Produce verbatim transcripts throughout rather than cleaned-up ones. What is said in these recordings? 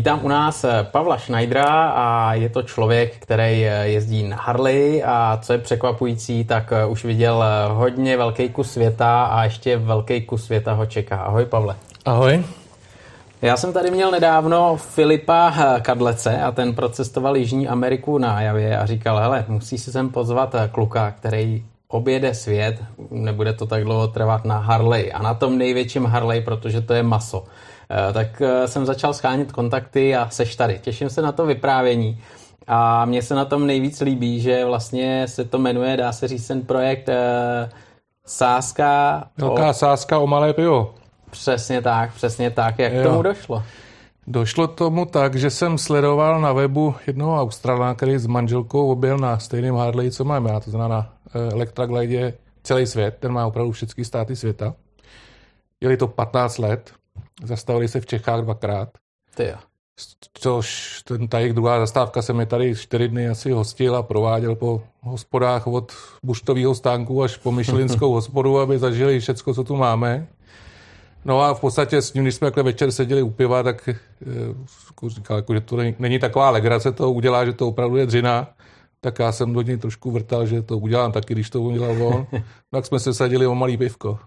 Vítám u nás Pavla Schneidera a je to člověk, který jezdí na Harley a co je překvapující, tak už viděl hodně velký kus světa a ještě velký kus světa ho čeká. Ahoj, Pavle. Ahoj. Já jsem tady měl nedávno Filipa Kadlece a ten procestoval Jižní Ameriku na javě a říkal, hele, musí si sem pozvat kluka, který objede svět, nebude to tak dlouho trvat na Harley a na tom největším Harley, protože to je maso. Tak jsem začal shánět kontakty a seš tady. Těším se na to vyprávění a mně se na tom nejvíc líbí, že vlastně se to jmenuje, dá se říct, ten projekt Sázka. Velká o... sázka o malé pivo. Přesně tak, přesně tak. Jak jo. tomu došlo? Došlo tomu tak, že jsem sledoval na webu jednoho Australana, který s manželkou objel na stejném Harley, co mám já, to znamená na Electra Glide celý svět, ten má opravdu všechny státy světa. Jeli to patnáct let, zastavili se v Čechách dvakrát. Tyjo. Což ten, ta jejich druhá zastávka se mi tady čtyři dny asi hostil a prováděl po hospodách od buštového stánku až po myšlinskou hospodu, aby zažili všecko, co tu máme. No a v podstatě s ním, když jsme takhle večer seděli u piva, tak říkal, jako, že to není, není taková legrace, to udělá, že to opravdu je dřina. Tak já jsem do něj trošku vrtal, že to udělám taky, když to udělal on. Tak jsme se sadili o malý pivko.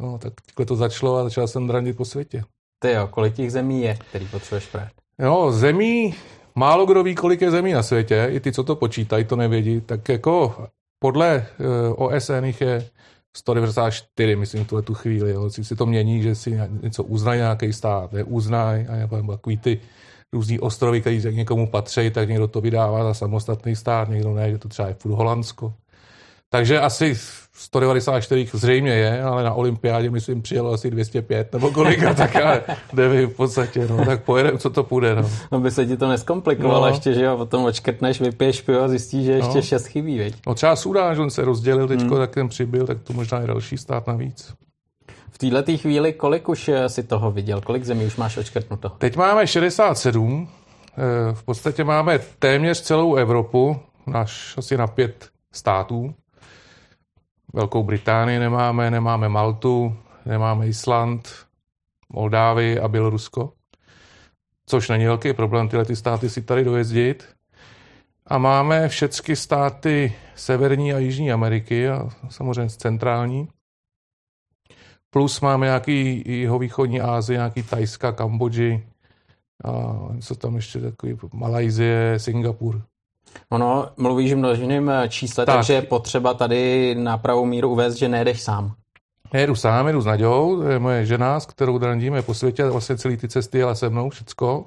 No, tak takhle to začalo a začal jsem drandit po světě. Ty jo, kolik těch zemí je, který potřebuješ prát? No, zemí, málo kdo ví, kolik je zemí na světě. I ty, co to počítají, to nevědí. Tak jako podle O S N jich je sto devadesát čtyři, myslím, v tuhle tu chvíli. Jo. Si, si to mění, že si něco uznají nějaký stát, neuznají a nebo takový ty různý ostrovy, které někomu patří, tak někdo to vydává za samostatný stát, někdo ne, že to třeba je furt Holandsko. Takže asi sto devadesát čtyři zřejmě je, ale na olympiádě, myslím, přijelo asi dvě stě pět nebo kolika, tak ale nevím, v podstatě, no, tak pojedem, co to půjde, no. No by se ti to neskomplikovalo no. ještě, že jo, potom očkrtneš, vypiješ pivo a zjistíš, že ještě no. šest chybí, veď? No třeba Súdán, že on se rozdělil teďko, hmm. tak ten přibyl, tak to možná je další stát navíc. V této chvíli kolik už si toho viděl, kolik zemí už máš očkrtnuto? Teď máme šedesát sedm, v podstatě máme téměř celou Evropu, náš asi na pět států. Velkou Británii nemáme, nemáme Maltu, nemáme Island, Moldávii a Bělorusko, což není velký problém, tyhle ty státy si tady dojezdit. A máme všechny státy Severní a Jižní Ameriky a samozřejmě centrální. Plus máme nějaký jihovýchodní Asii, nějaký Thajska, Kambodži, a co tam ještě takový, Malajzie, Singapur. Ono, mluvíš v množném čísle, tak. takže je potřeba tady na pravou míru uvést, že nejedeš sám. Nejedu sám, jedu s Naďou, to je moje žena, s kterou drandíme po světě, vlastně celý ty cesty jela se mnou, všecko.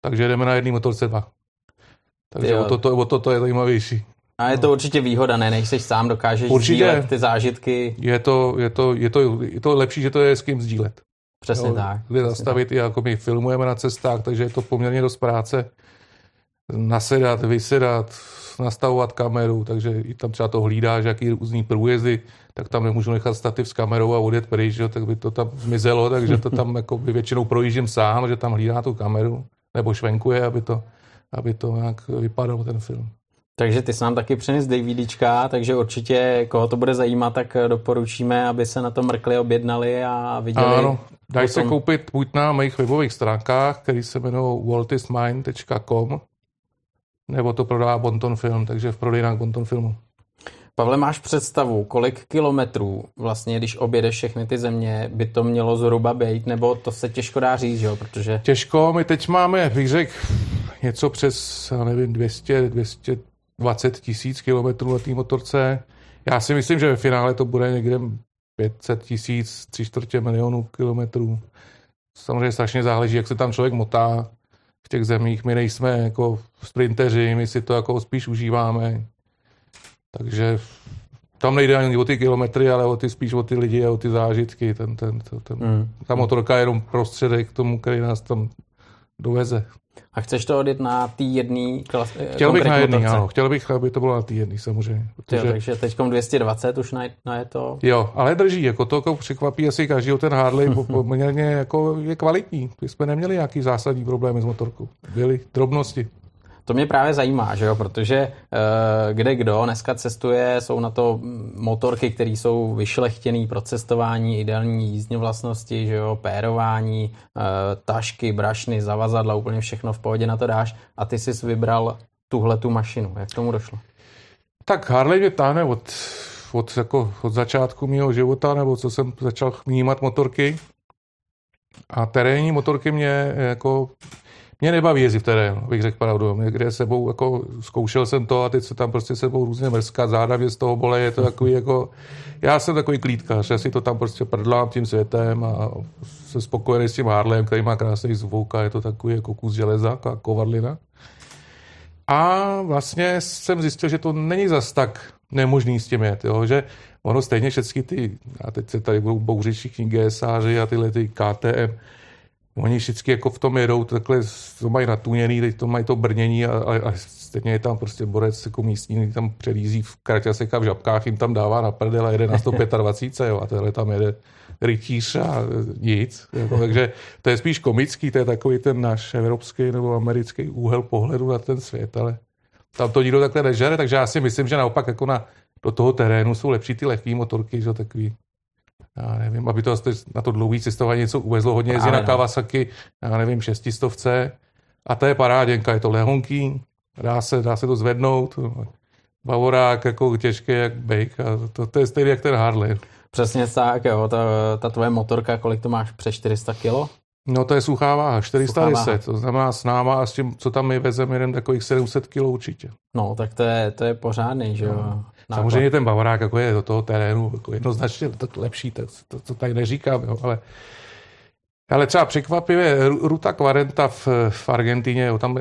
Takže jdeme na jedný motorce dva. Takže o toto, o toto je zajímavější. A je to no. určitě výhoda, ne? Než seš sám, dokážeš určitě sdílet ty zážitky. Je to, je, to, je, to, je to lepší, že to je s kým sdílet. Přesně jo, tak. Kde zastavit, tak. jako my filmujeme na cestách, takže je to poměrně dost práce. Nasedat, vysedat, nastavovat kameru, takže i tam třeba to hlídáš, jaký různý průjezdy, tak tam nemůžu nechat stativ s kamerou a odjet pryč, jo, tak by to tam zmizelo, takže to tam jako většinou projíždím sám, že tam hlídá tu kameru, nebo švenkuje, aby to, aby to nějak vypadalo ten film. Takže ty jsi nám taky přines DVDčka, takže určitě, koho to bude zajímat, tak doporučíme, aby se na to mrkli, objednali a viděli. Ano, dají potom... se koupit buď na mých webových stránkách, které se jmenují world is mine tečka com, nebo to prodává Bontón film, takže v prodejnách Bontón filmu. Pavle, máš představu, kolik kilometrů vlastně, když objedeš všechny ty země, by to mělo zhruba být, nebo to se těžko dá říct, jo? Protože... Těžko, my teď máme, bych řekl, něco přes, nevím, dvě stě, dvě stě dvacet tisíc kilometrů na té motorce. Já si myslím, že ve finále to bude někde pět set tisíc, tři čtvrtě milionů kilometrů. Samozřejmě strašně záleží, jak se tam člověk motá. V těch zemích my nejsme jako sprinteři, my si to jako spíš užíváme. Takže tam nejde ani o ty kilometry, ale o ty spíš o ty lidi a o ty zážitky. Ten, ten, ten, ten, mm. Ta motorka je jenom prostředek k tomu, který nás tam doveze. A chceš to odjet na té jedné klas... Chtěl bych na jedný, ano. Chtěl bych, aby to bylo na té jedné, samozřejmě. Protože... Jo, takže teďkom dvě stě dvacet už na, na je to... Jo, ale drží, jako to jako překvapí asi každý ten Harley poměrně jako je kvalitní. My jsme neměli nějaký zásadní problémy s motorkou. Byly drobnosti. To mě právě zajímá, že jo, protože kde kdo dneska cestuje, jsou na to motorky, které jsou vyšlechtěné pro cestování, ideální jízdní vlastnosti, že jo, pérování, tašky, brašny, zavazadla, úplně všechno v pohodě na to dáš a ty jsi vybral tuhle tu mašinu. Jak k tomu došlo? Tak Harley mě táhne od, od, jako, od začátku mého života, nebo co jsem začal vnímat motorky. A terénní motorky mě jako... Mě nebaví jezdit v terénu, bych řekl pravdu. Někde sebou, jako zkoušel jsem to a teď se tam prostě sebou různě mrská, záda mě z toho bole, je to takový jako... Já jsem takový klídkař, já si to tam prostě prdlám tím světem a jsem spokojený s tím Harlem, který má krásný zvuk a je to takový jako kus železa, kovadlina. A vlastně jsem zjistil, že to není zas tak nemožný s tím jet, jo? Že ono stejně všechny ty... A teď se tady budou bouřit všichni GSáři a tyhle ty K T M... Oni všichni jako v tom jedou, takhle to mají natuněný, teď to mají to brnění a, a, a stejně je tam prostě borec jako místní, tam přelízí v kraťasech a v žabkách, jim tam dává na prdel a jede na sto dvacet pět, jo, a tohle tam jede rytíř a nic. Jako, takže to je spíš komický, to je takový ten náš evropský nebo americký úhel pohledu na ten svět, ale tam to nikdo takhle nežere, takže já si myslím, že naopak jako na, do toho terénu jsou lepší ty lehký motorky, že takový. Já nevím, aby to na to dlouhé cestování něco uvezlo, hodně jezdí na Kawasaki, já nevím, šestistovce. A to je paráděnka, je to lehonký, dá se, dá se to zvednout. Bavorák jako těžký jak bejk, a to, to je stejný jak ten Harley. Přesně tak, jo, ta, ta tvoje motorka, kolik to máš, přes čtyři sta kilo? No to je suchá váha, čtyři sta deset, to znamená s náma a s tím, co tam my vezeme, jeden takových sedm set kilo určitě. No tak to je, to je pořádný, že jo. No. Samozřejmě ten bavorák jako je do toho terénu jako jednoznačně to lepší, to, to, to tady neříkám, jo, ale, ale třeba překvapivě Ruta kvarenta v, v Argentině, jo, tam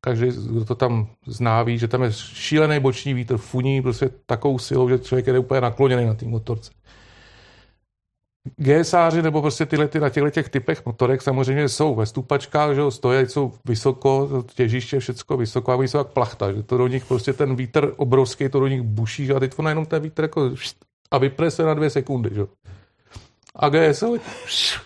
každý, kdo to tam zná, ví, že tam je šílený boční vítr, funí prostě takovou silou, že člověk je úplně nakloněný na té motorce. GSáři nebo prostě tyhle ty na těchto těch typech motorek samozřejmě jsou ve stupačkách, že jo, stojí, jsou vysoko, těžiště, všecko vysoko a oni jsou jak plachta, že to do nich prostě ten vítr obrovský, to do nich buší, že? A teď to najednou ten vítr jako a vypre se na dvě sekundy, že jo. A G S le,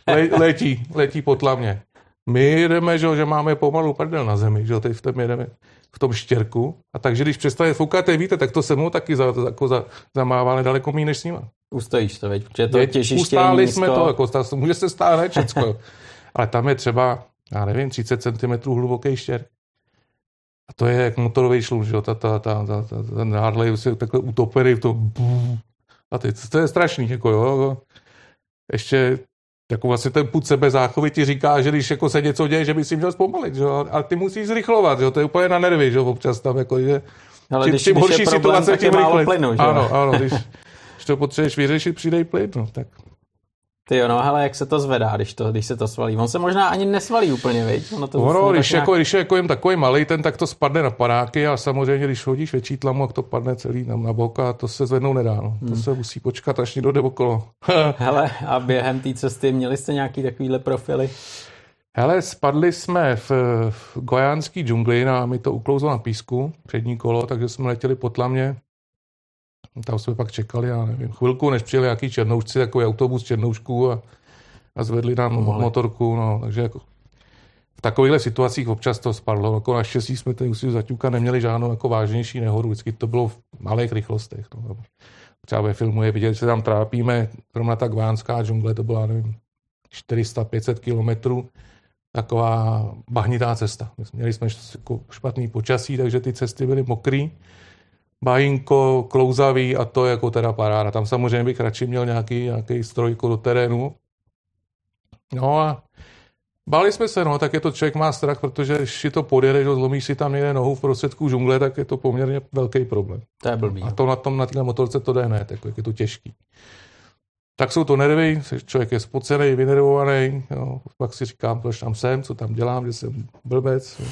le, letí, letí potlavně. My jedeme, že, jo, že máme pomalu prdel na zemi, že jo, teď v tom jedeme v tom štěrku a takže když přestane foukat ten vítr, tak to se mnou taky za, jako za, zamává nedaleko míň než s nima. Ustojíš to, veď, protože to je těžiště. Ustáli jsme to, jako, může se stáhnout všecko. Ale tam je třeba, já nevím, třicet centimetrů hluboký štěrk. A to je jak motorový šlun, že jo, ta, ta, ta, ta, ta, ten Harley je takhle utopený v tom. A teď, to je strašný, jako jo. Ještě jako vlastně ten pud sebezáchovy ti říká, že když jako se něco děje, že by si měl zpomalit, že jo. A ty musíš zrychlovat, že jo, to je úplně na nervy, že jo, občas tam, jako, že ale čím, když, čím když horší problém, situace, tím rychlejší. Ano, ano, když... Když to potřebuješ vyřešit, přidej plyn, no tak. Ty no, hele, jak se to zvedá, když, to, když se to svalí? On se možná ani nesvalí úplně, viď? Ono, to ono když, nějak... jako, když je jako jen takový malej ten, tak to spadne na panáky a samozřejmě, když hodíš větší tlamu, tak to padne celý na, na bok a to se zvednou nedá, no. Hmm. To se musí počkat, až někdo jde okolo. Hele, a během té cesty měli jste nějaký takovýhle profily? Hele, spadli jsme v, v gojánský džungli a mi to uklouzlo na písku, přední kolo, takže jsme letěli po tlamě. Tam jsme pak čekali, já nevím, chvilku, než přijeli nějaký černoušci, takový autobus černoušků a, a zvedli nám Mohli. motorku, no, takže jako v takovýchhle situacích občas to spadlo, jako naštěstí jsme ten úsil zaťuka neměli žádnou jako vážnější nehodu, vždycky to bylo v malých rychlostech, no. Třeba ve filmu je vidět, že se tam trápíme, zrovna ta guajánská džungle, to byla, nevím, čtyři sta až pět set kilometrů, taková bahnitá cesta. Měli jsme špatný počasí, takže ty cesty byly mokrý. Bajinko, klouzavý a to je jako teda paráda. Tam samozřejmě bych radši měl nějaký, nějaký strojko do terénu. No a báli jsme se, no, tak je to, člověk má strach, protože když si to podjedeš, zlomíš si tam někde nohu v prostředku žungle, tak je to poměrně velký problém. To je blbý. A to na tom, na téhle motorce to jde hned, tak je to těžký. Tak jsou to nervy, člověk je spocený, vynervovaný, jo. Pak si říkám, proč tam jsem, co tam dělám, že jsem blbec.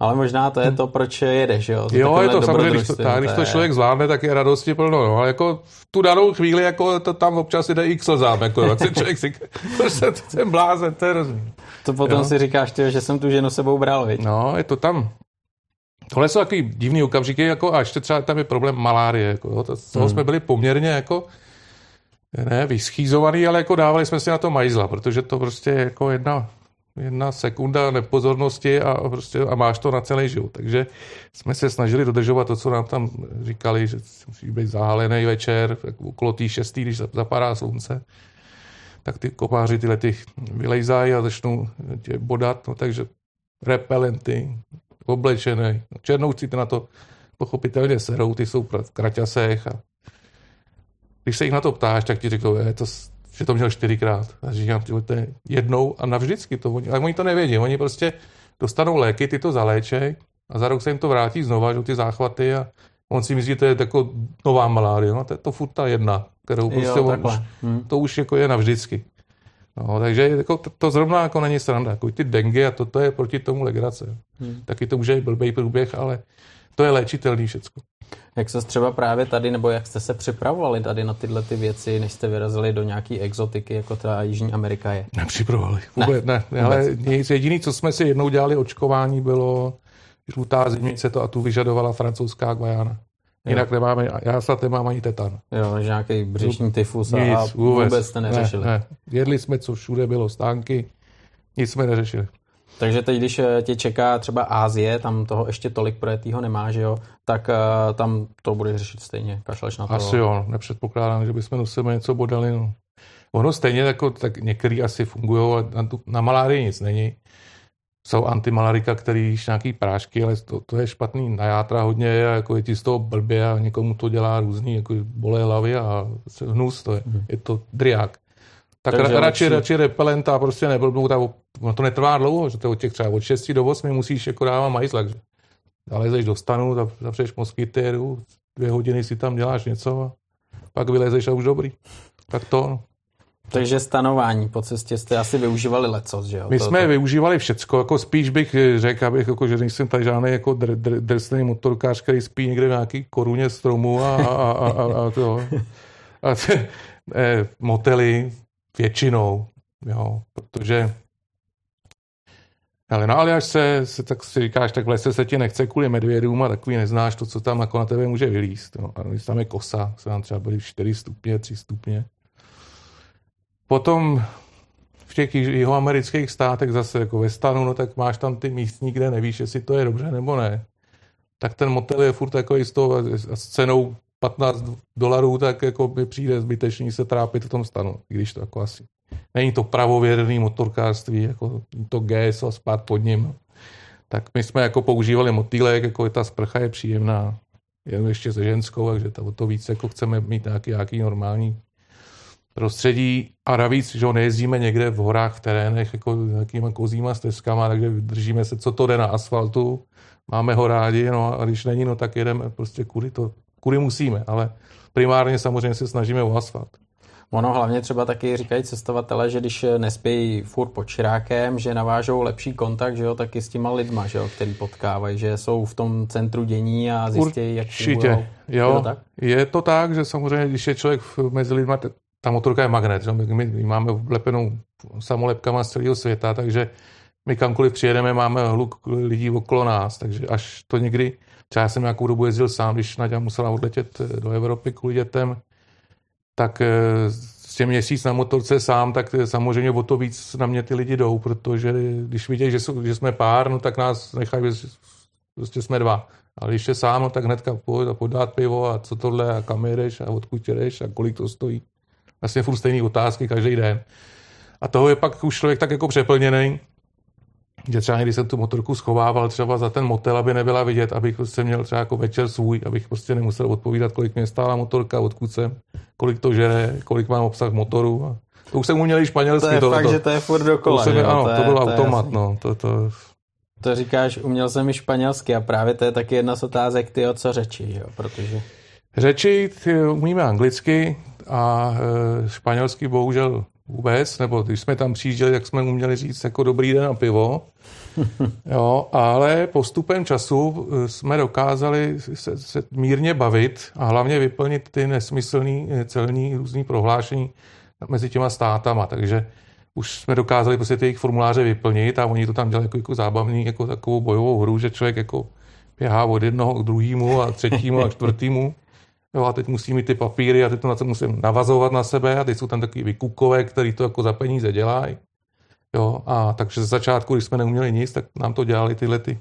Ale možná to je to, proč jedeš, jo? To jo, je to samozřejmě, když to, tak, když to člověk zvládne, tak je radosti plno, no, ale jako v tu danou chvíli, jako to tam občas jde i k slzám, jako, tak si člověk říká, proč jsem blázen, to je rozumím. To potom jo? Si říkáš, ty, že jsem tu ženu sebou bral, viď? No, je to tam. Tohle jsou takový divný okamžiky, jako, a ještě třeba tam je problém malárie, jako, to, z toho hmm. jsme byli poměrně, jako, ne, vyschýzovaný, ale jako dávali jsme si na to majzla, protože to prostě je jako jedna jedna sekunda nepozornosti a, prostě, a máš to na celý život. Takže jsme se snažili dodržovat to, co nám tam říkali, že musí být zahalený večer, okolo tý šestý, když zapadá slunce, tak ty kopáři tyhle ty vylejzají a začnou tě bodat, no, takže repelenty, oblečené. No, černouci na to pochopitelně serou, ty jsou v kraťasech a když se jich na to ptáš, tak ti řeknou, je, to, že to měl čtyřikrát. A říkám, to je jednou a navždycky to. Oni, ale oni to nevědí. Oni prostě dostanou léky, ty to zaléčej a za rok se jim to vrátí znova, že ty záchvaty a on si myslí, že to je jako nová malárie. No, to je to furt ta jedna, kterou prostě jo, on, hmm. to už jako je navždycky. No, takže jako to, to zrovna jako není sranda. Jako ty dengue a to, to je proti tomu legrace. Hmm. Taky to může být blbej průběh, ale to je léčitelný všecko. Jak jste třeba právě tady, nebo jak jste se připravovali tady na tyhle ty věci, než jste vyrazili do nějaký exotiky, jako ta Jižní Amerika je? Nepřipravovali. Vůbec ne. ne. Ale vůbec. Jediný, co jsme si jednou dělali očkování, bylo žlutá zimnice to a tu vyžadovala francouzská Guajana. Jinak jo. nemáme, já snad nemám ani tetan. Jo, že nějaký břišní tyfus a nic, vůbec, vůbec jste neřešili. Ne, ne. Jedli jsme, co všude bylo, stánky, nic jsme neřešili. Takže teď, když tě čeká třeba Ázie, tam toho ještě tolik projetýho nemá, že jo, tak uh, tam to bude řešit stejně, kašleš na to. Asi jo, nepředpokládám, že bychom do sebe něco bodali. No. Ono stejně jako, tak některý asi fungují, ale na, na malárii nic není. Jsou antimalarika, který jíš nějaký prášky, ale to, to je špatný na játra hodně, jako je ti z toho blbě a někomu to dělá různý, jako bolé hlavy a hnus to je, hmm. je to driák. Tak ra, radši, radši repelent a prostě neblbnou, ta, no to netrvá dlouho, že to je od těch třeba od šesti do osmi musíš jako dávat majzlak, že zalezeš do stanu, zapřeš moskytéru, dvě hodiny si tam děláš něco a pak vylezeš a už dobrý. Tak to, no. Takže stanování po cestě jste asi využívali lecos, že jo? My to, jsme to... využívali všecko, jako spíš bych řekl, abych, jako, že nejsem tady žádný jako dr, dr, drsný motorkář, který spí někde v nějaký koruně stromu a, a, a, a, a to. A t- eh, motely většinou, jo, protože ale na Aljašce se tak si říkáš, tak v lese se ti nechce kvůli medvědům a takový neznáš to, co tam jako na tebe může vylíst. No. A tam je kosa, se nám třeba byly čtyři stupně, tři stupně. Potom v těch jihoamerických státech zase jako ve stanu, no tak máš tam ty místní, kde nevíš, jestli to je dobře nebo ne. Tak ten motel je furt takový s, toho, s cenou patnáct dolarů, tak jako by přijde zbytečný se trápit v tom stanu, když to jako asi není to pravověrný motorkářství, jako to gé es a spát pod ním. Tak my jsme jako používali motýlek, jako ta sprcha je příjemná, jen ještě se ženskou, takže to, to víc jako chceme mít nějaký, nějaký normální prostředí. A navíc, že nejezdíme někde v horách, v terénech, jako nějakýma kozíma stezkama, takže držíme se, co to jde na asfaltu, máme ho rádi, no a když není, no tak jedeme prostě kudy to, kudy musíme, ale primárně samozřejmě se snažíme o asfalt. Ono hlavně třeba taky říkají cestovatele, že když nespějí furt pod širákem, že navážou lepší kontakt, že jo, taky s těma lidma, že jo, který potkávají, že jsou v tom centru dění a zjistějí, jak fungujou. Jo, je to tak, že samozřejmě, když je člověk mezi lidma, ta motorka je magnet, že? My, my máme oblepenou samolepkama z celého světa, takže my kamkoliv přijedeme, máme hluk lidí okolo nás, takže až to někdy, třeba jsem nějakou dobu jezdil sám, když Naďa musela odletět do Evropy kvůli dětem, tak s těm měsíc na motorce sám, tak samozřejmě o to víc na mě ty lidi jdou, protože když vidějí, že, jsou, že jsme pár, no tak nás nechají, že prostě jsme dva. Ale když je sám, no tak hnedka pojď a podát pivo a co tohle a kam jedeš a odkud jedeš a kolik to stojí. Vlastně furt stejný otázky každý den. A toho je pak už člověk tak jako přeplněný, že třeba někdy jsem tu motorku schovával třeba za ten motel, aby nebyla vidět, abych prostě měl třeba jako večer svůj, abych prostě nemusel odpovídat, kolik mě stála motorka, odkud jsem, kolik to žere, kolik mám obsah motoru. A to už jsem uměl i španělsky. To je to, fakt, to, že to je furt dokola. To, ano, to, to byl automat. Je... No, to, to... to říkáš, uměl jsem i španělsky a právě to je taky jedna z otázek, tyjo, co řeči, jo, protože... Řeči umíme anglicky a španělsky bohužel vůbec, nebo když jsme tam přijížděli, tak jsme uměli říct jako dobrý den a pivo. Jo, ale postupem času jsme dokázali se, se mírně bavit a hlavně vyplnit ty nesmyslný celní různý prohlášení mezi těma státama, takže už jsme dokázali prostě ty jejich formuláře vyplnit a oni to tam dělali jako, jako zábavný, jako takovou bojovou hru, že člověk jako běhá od jednoho k druhému a třetímu a čtvrtému. Jo, a teď musím mít ty papíry a teď to musím navazovat na sebe a teď jsou tam takový vykukové, který to jako za peníze dělají. Jo, a takže ze začátku, když jsme neuměli nic, tak nám to dělali tyhle ty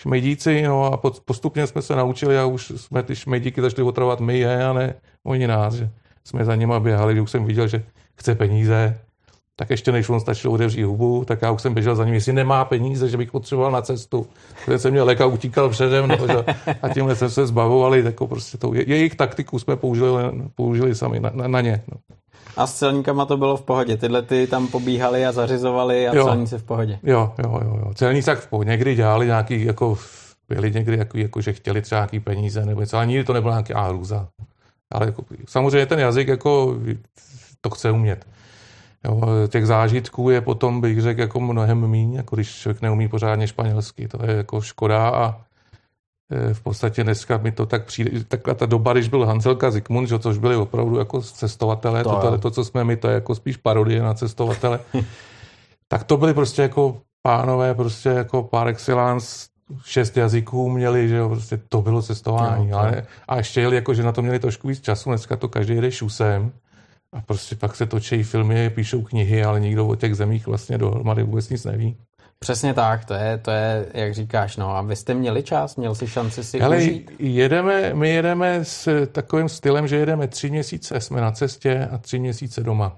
šmejdíci, no a postupně jsme se naučili a už jsme ty šmejdíky začali otravovat my je a ne oni nás, že jsme za nima běhali, když už jsem viděl, že chce peníze, tak ještě než on stačil odevřít hubu, tak já už jsem běžel za ním, jestli nemá peníze, že bych potřeboval na cestu, protože jsem měl léka, utíkal předem, no, a tímhle jsme se zbavovali, tak prostě tou jejich taktiku jsme použili, použili sami na, na, na ně. No. A s celníkama to bylo v pohodě. Tyhle ty tam pobíhali a zařizovali a celníci v pohodě. Jo, jo, jo. jo. Celníci tak v pohodě. Někdy dělali nějaký, jako byli někdy, jako, jako, že chtěli třeba nějaký peníze nebo něco, ale nikdy to nebyla nějaká hrůza. Ale jako, samozřejmě ten jazyk, jako to chce umět. Jo, těch zážitků je potom, bych řekl, jako mnohem míň, jako když člověk neumí pořádně španělsky. To je jako škoda a v podstatě dneska mi to tak přijde, takhle ta doba, když byl Hanzelka Zikmund, že, což byli opravdu jako cestovatelé, to, to, to, co jsme my, to je jako spíš parodie na cestovatele, tak to byli prostě jako pánové, prostě jako par excellence, šest jazyků měli, že jo, prostě to bylo cestování, no, to. Ale, a ještě jeli jako, že na to měli trošku víc času, dneska to každý jede šusem a prostě pak se točí filmy, píšou knihy, ale nikdo o těch zemích vlastně dohromady vůbec nic neví. Přesně tak, to je, to je, jak říkáš, no a vy jste měli čas, měl jsi šanci si Hele, užít? Jedeme, my jedeme s takovým stylem, že jedeme tři měsíce, jsme na cestě a tři měsíce doma.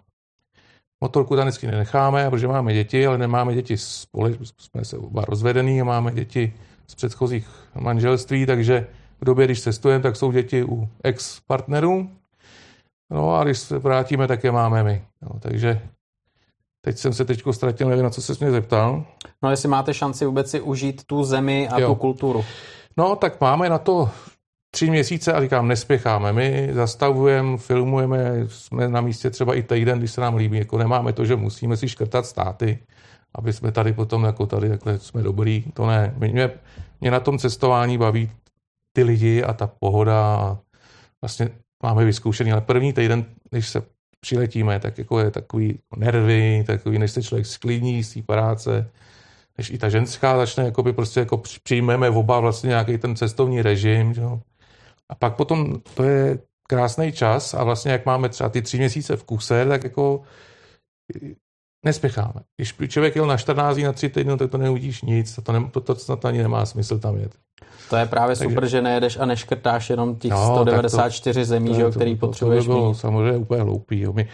Motorku tam vždycky nenecháme, protože máme děti, ale nemáme děti společně, jsme se oba rozvedený a máme děti z předchozích manželství, takže v době, když cestujeme, tak jsou děti u ex-partnerů, no a když se vrátíme, tak je máme my, no, takže... Teď jsem se teďko ztratil, nevím, na co se mě zeptal. No, jestli máte šanci vůbec si užít tu zemi a jo. tu kulturu. No, tak máme na to tři měsíce a říkám, nespěcháme. My zastavujeme, filmujeme, jsme na místě třeba i týden, když se nám líbí. Jako nemáme to, že musíme si škrtat státy, aby jsme tady potom, jako tady, takhle jsme dobrý. To ne. Mě, mě na tom cestování baví ty lidi a ta pohoda. Vlastně máme vyzkoušený, ale první týden, když se přiletíme, tak jako je takový nervy, takový, než se člověk sklidní z té práce, než i ta ženská začne, jako by prostě jako přijmeme oba vlastně nějaký ten cestovní režim, jo. A pak potom to je krásný čas a vlastně jak máme třeba ty tři měsíce v kuse, tak jako nespěcháme. Když člověk jel na čtrnáct dní, na tři týdny, tak to neuvidíš nic, to, ne, to, to snad ani nemá smysl tam jet. To je právě super, takže, že nejedeš a neškrtáš jenom těch no, sto devadesát čtyři to, zemí, to, že, to, který to, potřebuješ to by bylo mít. Samozřejmě úplně hloupý. Jo. My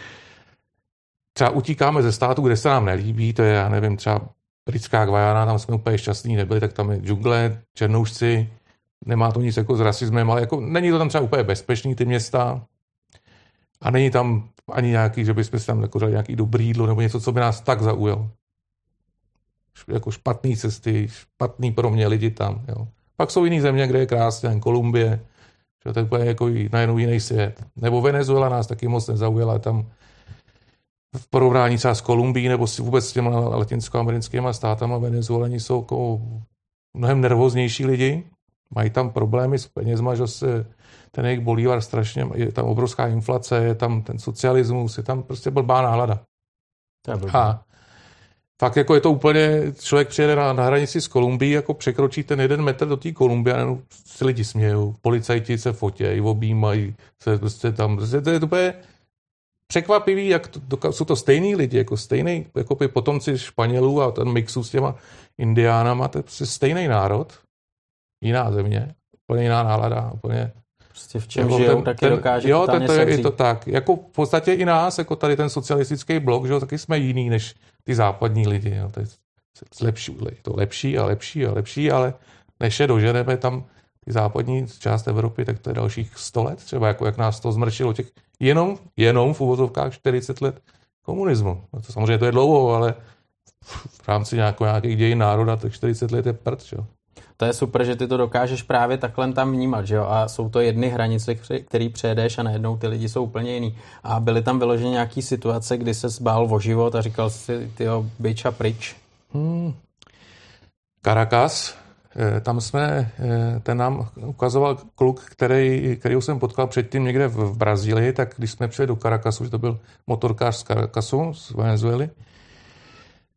třeba utíkáme ze státu, kde se nám nelíbí, to je, já nevím, třeba britská Guajana, tam jsme úplně šťastní nebyli, tak tam je džungle, černoušci, nemá to nic jako s rasismem, ale jako není to tam třeba úplně bezpečný, ty města. A není tam ani nějaký, že bychom si tam jako dali nějaký dobrý jídlo nebo něco, co by nás tak zaujalo. Jako špatný cesty, špatný pro mě lidi tam, jo. Pak jsou jiný země, kde je krásně, Kolumbie, že to je úplně jako najednou jiný svět. Nebo Venezuela nás taky moc nezaujala, tam v porovnání třeba s Kolumbií nebo vůbec s těmi latinskoamerickými státama Venezuelani jsou jako mnohem nervóznější lidi, mají tam problémy s penězma, že se ten jejich bolívar strašně, je tam obrovská inflace, je tam ten socialismus, je tam prostě blbá náhlada. A fakt jako je to úplně, člověk přijede na, na hranici s Kolumbií, jako překročí ten jeden metr do té Kolumbie, no, si lidi smějou, policajti se fotějí, objímají, se prostě tam, prostě to je úplně překvapivý, jak to, doka, jsou to stejný lidi, jako stejný, jako by potomci Španělů a ten mixu s těma indiánama, to je prostě stejný národ, jiná země, úplně jiná nálada, úplně... Prostě v čem žijou, ten, taky ten, dokáže jo, totálně ten, to je i to tak. Jako v podstatě i nás, jako tady ten socialistický blok, že jo, taky jsme jiný než ty západní lidi. Jo. To je lepší, to lepší a lepší a lepší, ale než je doženeme tam ty západní část Evropy, tak to je dalších sto let třeba, jako jak nás to zmršilo těch jenom, jenom v uvozovkách čtyřicet let komunismu. No to samozřejmě to je dlouho, ale v rámci nějakou, nějakých dějin národa tak čtyřicet let je prd, jo. To je super, že ty to dokážeš právě takhle tam vnímat, že jo? A jsou to jedny hranice, které přejedeš a najednou ty lidi jsou úplně jiný. A byly tam vyložené nějaký situace, kdy se zbál o život a říkal si, tyjo, bič a pryč. Hmm. Caracas, tam jsme, ten nám ukazoval kluk, který, kterýho jsem potkal předtím někde v Brazílii, tak když jsme přijeli do Caracasu, že to byl motorkář z Caracasu, z Venezuely,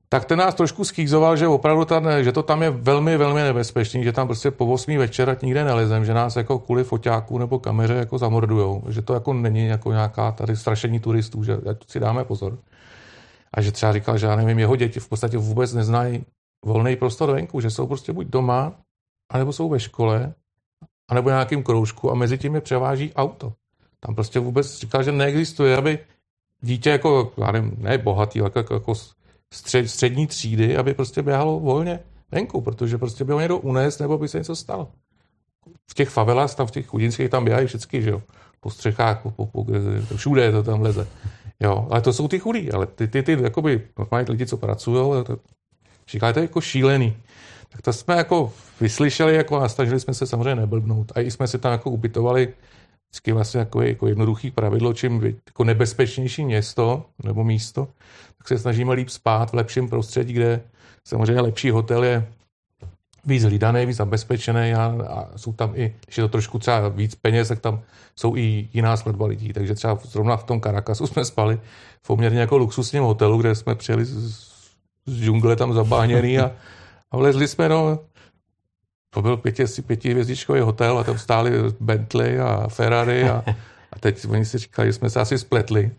tak ten nás trošku skýzoval, že opravdu tam, že to tam je velmi, velmi nebezpečný, že tam prostě po osmý večer nikde nelezem, že nás jako kvůli foťáků nebo kameře jako zamordujou, že to jako není jako nějaká tady strašení turistů, že si dáme pozor. A že třeba říkal, že já nevím, jeho děti v podstatě vůbec neznají volný prostor venku, že jsou prostě buď doma, anebo jsou ve škole, anebo na nějakým kroužku a mezi tím je převáží auto. Tam prostě vůbec říkal, že neexistuje, aby dítě jako, já nevím, ne bohatý, ale jako, jako střed, střední třídy, aby prostě běhalo volně venku, protože prostě by ho někdo unes, nebo by se něco stalo. V těch favelách, tam v těch chudinských tam běhají všichni, že jo, po střechách, po, po, po, všude to tam leze. Jo, ale to jsou ty chudí, ale ty, ty, ty jakoby, normálně lidi, co pracují, říkali, to je jako šílený. Tak to jsme jako vyslyšeli jako a snažili jsme se samozřejmě neblbnout. A i jsme se tam jako ubytovali vždycky vlastně jako, jako jednoduchý pravidlo, čím jako nebezpečnější město nebo místo, tak se snažíme líp spát v lepším prostředí, kde samozřejmě lepší hotel je víc hlídaný, víc zabezpečený a, a jsou tam i, když je to trošku třeba víc peněz, tak tam jsou i jiná skladba lidí. Takže třeba zrovna v tom Caracasu jsme spali v poměrně jako luxusním hotelu, kde jsme přijeli z, z džungle tam zabáněný a, a vlezli jsme, no, to byl pěti, pětihvězdičkový hotel a tam stáli Bentley a Ferrari a, a teď oni si říkali, že jsme se asi spletli.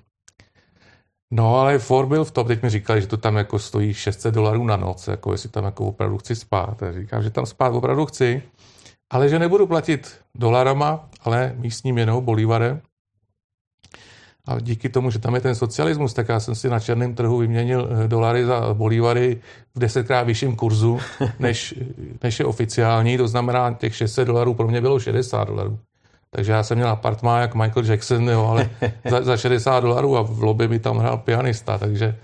No, ale Ford byl v tom, teď mi říkali, že to tam jako stojí šest set dolarů na noc, jako jestli tam jako opravdu chci spát. A říkám, že tam spát opravdu chci, ale že nebudu platit dolarama, ale místní měnou, bolívarem. A díky tomu, že tam je ten socialismus, tak já jsem si na černém trhu vyměnil dolary za bolívary v desetkrát vyšším kurzu, než, než je oficiální. To znamená, těch šest set dolarů pro mě bylo šedesát dolarů. Takže já jsem měl apartmá jak Michael Jackson, jo, ale za, za šedesát dolarů a v lobby by tam hrál pianista, takže...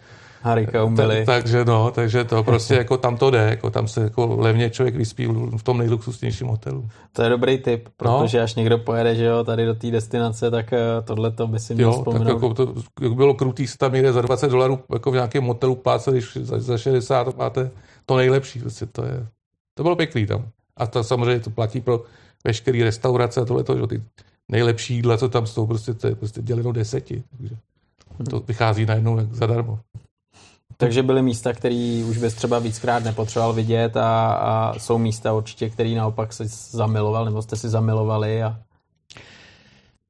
Harika umili. Takže no, takže to prostě jako tam to jde, jako tam se jako levně člověk vyspí v tom nejluxusnějším hotelu. To je dobrý tip, protože no, až někdo pojede, že jo, tady do té destinace, tak tohle to by si měl vzpomenout. Tak jako to jako bylo krutý, se tam jde za dvacet dolarů jako v nějakém hotelu pláce, když za, za šedesát máte to nejlepší, prostě to je, to bylo pěkný tam. A to samozřejmě to platí pro veškerý restaurace a tohleto, že ty nejlepší jídla, co tam jsou, prostě to je prostě děleno deseti. Takže to vychází najednou zadarmo. Takže byly místa, které už bys třeba víckrát nepotřeboval vidět a, a jsou místa určitě, které naopak se zamiloval, nebo jste si zamilovali. A...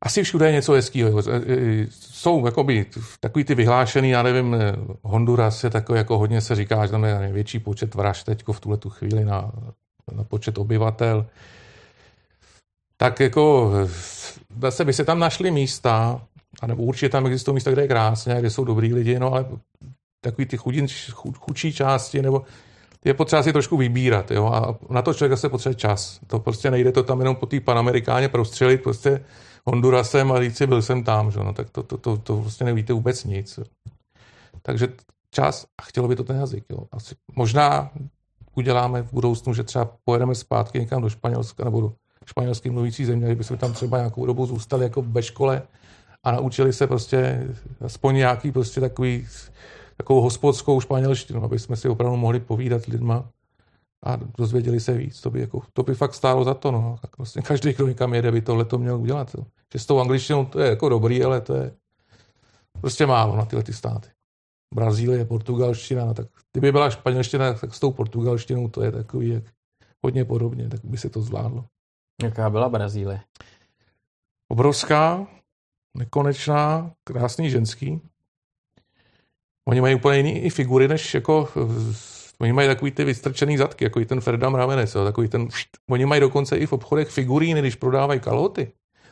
Asi všude je něco hezkýho. Jsou jakoby takový ty vyhlášený, já nevím, Honduras je takový, jako hodně se říká, že tam je největší počet vražd teďko v tuhle tu chvíli na, na počet obyvatel. Tak jako zase by se tam našly místa, anebo určitě tam existují místa, kde je krásně, kde jsou dobrý lidi, no ale takový ty chudin, chud, chudší části, nebo je potřeba si trošku vybírat, jo, a na to člověk zase potřebuje čas. To prostě nejde to tam jenom po té Panamerikáně prostřelit prostě Hondurasem a říct si, byl jsem tam, že no, tak to, to, to, to prostě nevíte vůbec nic. Takže čas a chtělo by to ten jazyk, jo. Asi, možná uděláme v budoucnu, že třeba pojedeme zpátky někam do Španělska nebo do španělsky mluvící země, že bychom tam třeba nějakou dobu zůstali jako ve škole a naučili se prostě aspoň nějaký prostě takový takovou hospodskou španělštinu, aby jsme si opravdu mohli povídat lidma a dozvěděli se víc. To by, jako, to by fakt stálo za to. No. Tak vlastně každý, kdo někam jede, by tohle to měl udělat. Jo. Že s tou angličtinou to je jako dobrý, ale to je prostě málo na tyhle ty státy. Brazílie, portugalština, no, tak kdyby byla španělština, tak s tou portugalštinou to je takový jak hodně podobně, tak by se to zvládlo. Jaká byla Brazílie? Obrovská, nekonečná, krásný ženský. Oni mají úplně jiný i figury, než jako, oni mají takový ty vystrčený zadky, jako i ten Ferdinand Ramirez, takový ten, oni mají dokonce i v obchodech figuríny, když prodávají kalhoty,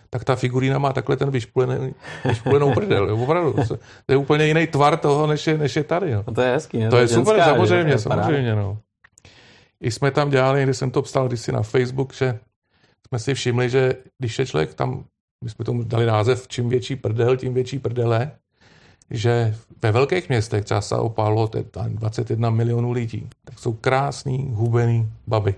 tak ta figurína má takhle ten vyšpulený, vyšpulenou prdel, jo, opravdu, to je úplně jiný tvar toho, než je, než je tady, jo. No to je hezký, ne? To, to je super, ženská, samozřejmě, je samozřejmě, no. I jsme tam dělali, když jsem to psal kdysi na Facebook, že jsme si všimli, že když je člověk tam, my jsme tomu dali název čím větší prdel, tím větší prdele, že ve velkých městech, třeba São Paulo, to je dvacet jedna milionů lidí, tak jsou krásný, hubený baby.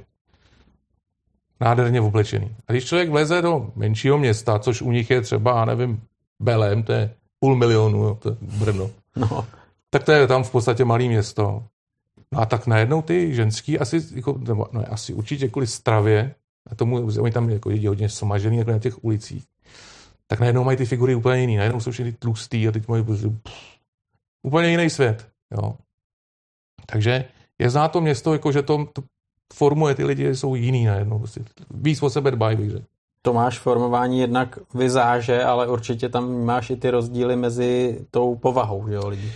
Nádherně oblečený. A když člověk vleze do menšího města, což u nich je třeba, nevím, Belém, to je půl milionu, jo, to je Brno. No. Tak to je tam v podstatě malé město. No a tak najednou ty ženský asi, jako, nebo, no, asi určitě kvůli stravě, a tomu, oni tam jako lidi hodně smažený jako na těch ulicích, tak najednou mají ty figury úplně jiný. Najednou jsou všichni tlustý a teď mají úplně jiný svět. Jo. Takže je zná to město, jako, že to, to formuje ty lidi, jsou jiný najednou. Prostě víc o sebe dbají, bych řekl. To máš formování jednak vizáže, ale určitě tam máš i ty rozdíly mezi tou povahou, že jo, lidí.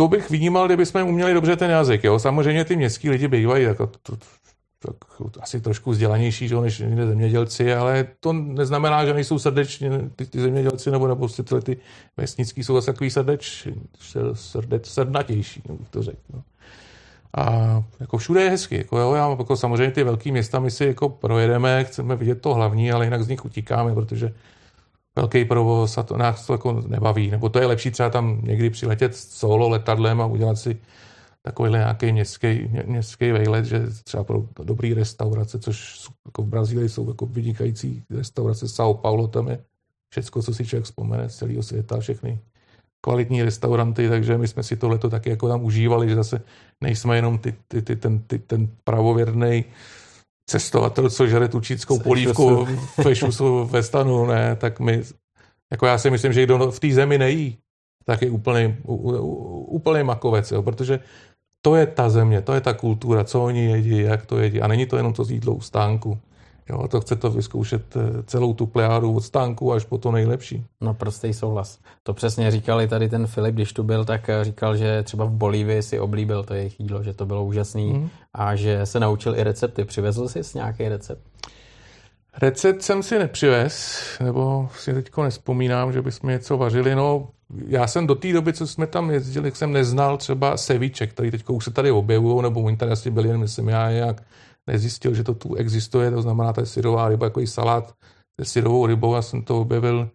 to bych vnímal, kdybychom uměli dobře ten jazyk. Jo? Samozřejmě ty městský lidi bývají tak, tak, tak, asi trošku vzdělanější že, než jiné zemědělci, ale to neznamená, že nejsou srdeční. Ty, ty zemědělci nebo nebo tyhle ty vesnický jsou zase takový srdeč, srdeč, srdnatější, bych to řekl. No. A jako všude je hezky. Jako jo, já, jako samozřejmě ty velké města my si jako projedeme, chceme vidět to hlavní, ale jinak z nich utíkáme, protože velký provoz a to nás to jako nebaví. Nebo to je lepší třeba tam někdy přiletět solo letadlem a udělat si takovýhle nějaký městský, mě, městský vejlet, že třeba pro dobrý restaurace, což jako v Brazílii jsou jako vynikající restaurace. São Paulo, tam je všecko, co si člověk vzpomene z celého světa, všechny kvalitní restauranty, takže my jsme si tohleto taky jako tam užívali, že zase nejsme jenom ty, ty, ty, ten, ty, ten pravověrnej cestovatel, co žere tučickou polívku fešusu ve stanu, ne, tak my, jako já si myslím, že kdo v té zemi nejí, tak je úplný, úplný makovec, jo, protože to je ta země, to je ta kultura, co oni jedí, jak to jedí a není to jenom to jídlo u stánku. Jo, to chce to vyzkoušet celou tu plejádu od stánku až po to nejlepší. No prostý souhlas. To přesně říkali tady ten Filip, když tu byl, tak říkal, že třeba v Bolívii si oblíbil to jejich jídlo, že to bylo úžasný mm. a že se naučil i recepty. Přivezl jsi nějaký recept? Recept jsem si nepřivez, nebo si teďko nespomínám, že bychom něco vařili. No, já jsem do té doby, co jsme tam jezdili, jsem neznal třeba seviče, který teďko už se tady objevují, nebo oni tady asi byli, jen myslím já jak. Nezjistil, že to tu existuje, to znamená, to je syrová ryba, jako i salát se syrovou rybou, já jsem to objevil,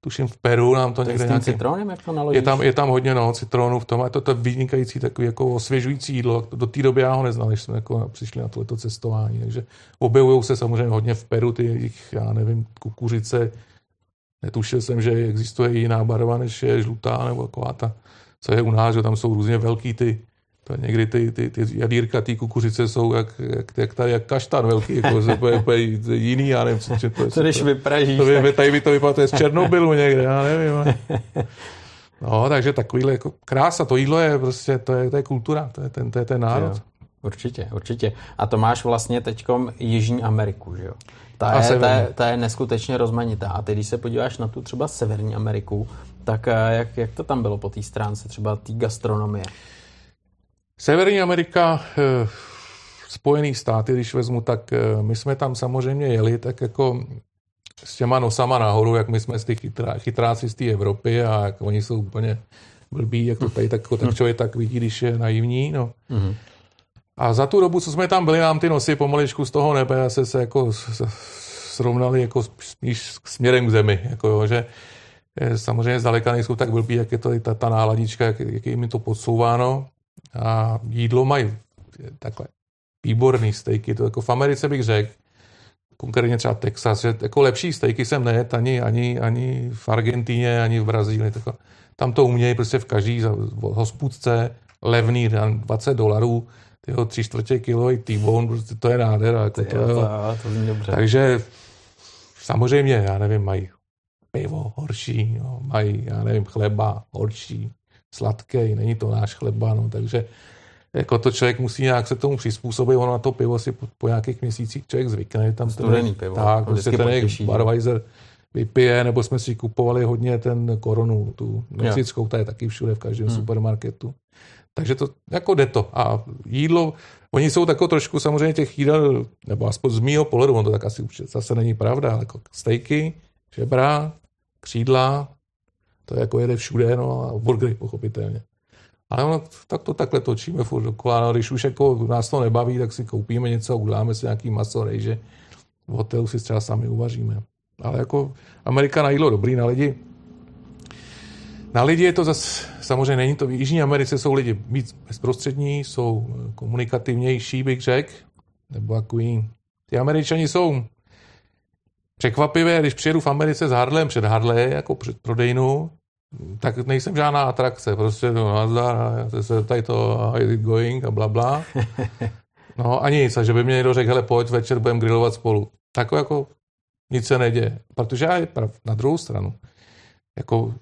tuším v Peru, nám to, to někde nějaký... Citronem, jak to naložíš? Je tam, je tam hodně no, citrónu v tom, a to, to je vynikající takový jako osvěžující jídlo, do té doby já ho neznal, než jsme jako přišli na tohleto cestování, takže objevují se samozřejmě hodně v Peru, ty jich, já nevím, kukuřice, netušil jsem, že existuje jiná barva, než je žlutá, nebo taková ta, co je u nás, že tam jsou různě velký ty to někdy ty, ty, ty jadýrka, ty kukuřice jsou jak, jak, jak, tady, jak kaštan velký, jako se bude, bude jiný, já nevím, co, to je. To když vypražíš. To by, tak... Tady by to vypadalo, to je z Černobylu někde, já nevím. Ale... No, takže takovýhle jako krása, to jídlo je prostě, to je, to je kultura, to je ten, to je ten národ. Jo, určitě, určitě. A to máš vlastně teďkom Jižní Ameriku, že jo? Ta je, ta, je, ta je neskutečně rozmanitá. A ty, když se podíváš na tu třeba Severní Ameriku, tak jak, jak to tam bylo po té stránce třeba té gastronomie? Severní Amerika, Spojený státy, když vezmu, tak my jsme tam samozřejmě jeli tak jako s těma nosama nahoru, jak my jsme z těch chytrá, chytráci z té Evropy a jak oni jsou úplně blbí, jako tady tak, tak člověk tak vidí, když je naivní, no. Mm-hmm. A za tu dobu, co jsme tam byli, nám ty nosy pomaličku z toho nebe se, se jako srovnali jako spíš směrem k zemi, jako jo, že samozřejmě zdaleka nejsou tak blbí, jak je to ta, ta náladička, jak, jak jim to podsouváno. A jídlo mají takhle výborný stejky, to jako v Americe bych řekl, konkrétně třeba Texas, že jako lepší stejky jsem nejet ani, ani, ani v Argentíně, ani v Brazílii, tako, tam to umějí prostě v každý hospůdce, levný, dvacet dolarů, tyho tři čtvrtě kilový T-bone, prostě to je nádhera. Jako to, to, to zní dobře. Takže samozřejmě, já nevím, mají pivo horší, jo, mají, já nevím, chleba horší, sladký, není to náš chleba, no, takže jako to člověk musí nějak se tomu přizpůsobit, ono na to pivo si po, po nějakých měsících člověk zvykne, tam studený pivo, tak, prostě ten jejich Budweiser vypije, nebo jsme si kupovali hodně ten korunu, tu mexickou, ta je taky všude v každém hmm. supermarketu, takže to, jako jde to a jídlo, oni jsou tako trošku samozřejmě těch jídel, nebo aspoň z mýho pohledu, on to tak asi zase není pravda, ale jako stejky, žebra, křídla, to jako jede všude, no a burgery pochopitelně. Ale no, tak to takhle točíme furt dokola, no, když už jako nás to nebaví, tak si koupíme něco a uděláme si nějaký maso, rejže v hotelu si třeba sami uvaříme. Ale jako Amerika na jídlo dobrý, na lidi. Na lidi je to zase, samozřejmě není to, v Jižní Americe jsou lidi víc bezprostřední, jsou komunikativnější, bych řekl, nebo jako jiný. Ty Američani jsou překvapivé, když přijedu v Americe s Harlem před Harley, jako před prodejnu, tak nejsem žádná atrakce, prostě no, nazdar, tady to, is it going, a blabla. No a nic, a že by mě někdo řekl, hele, pojď, večer budeme grillovat spolu. Tak jako nic se neděje, protože já je na druhou stranu, jako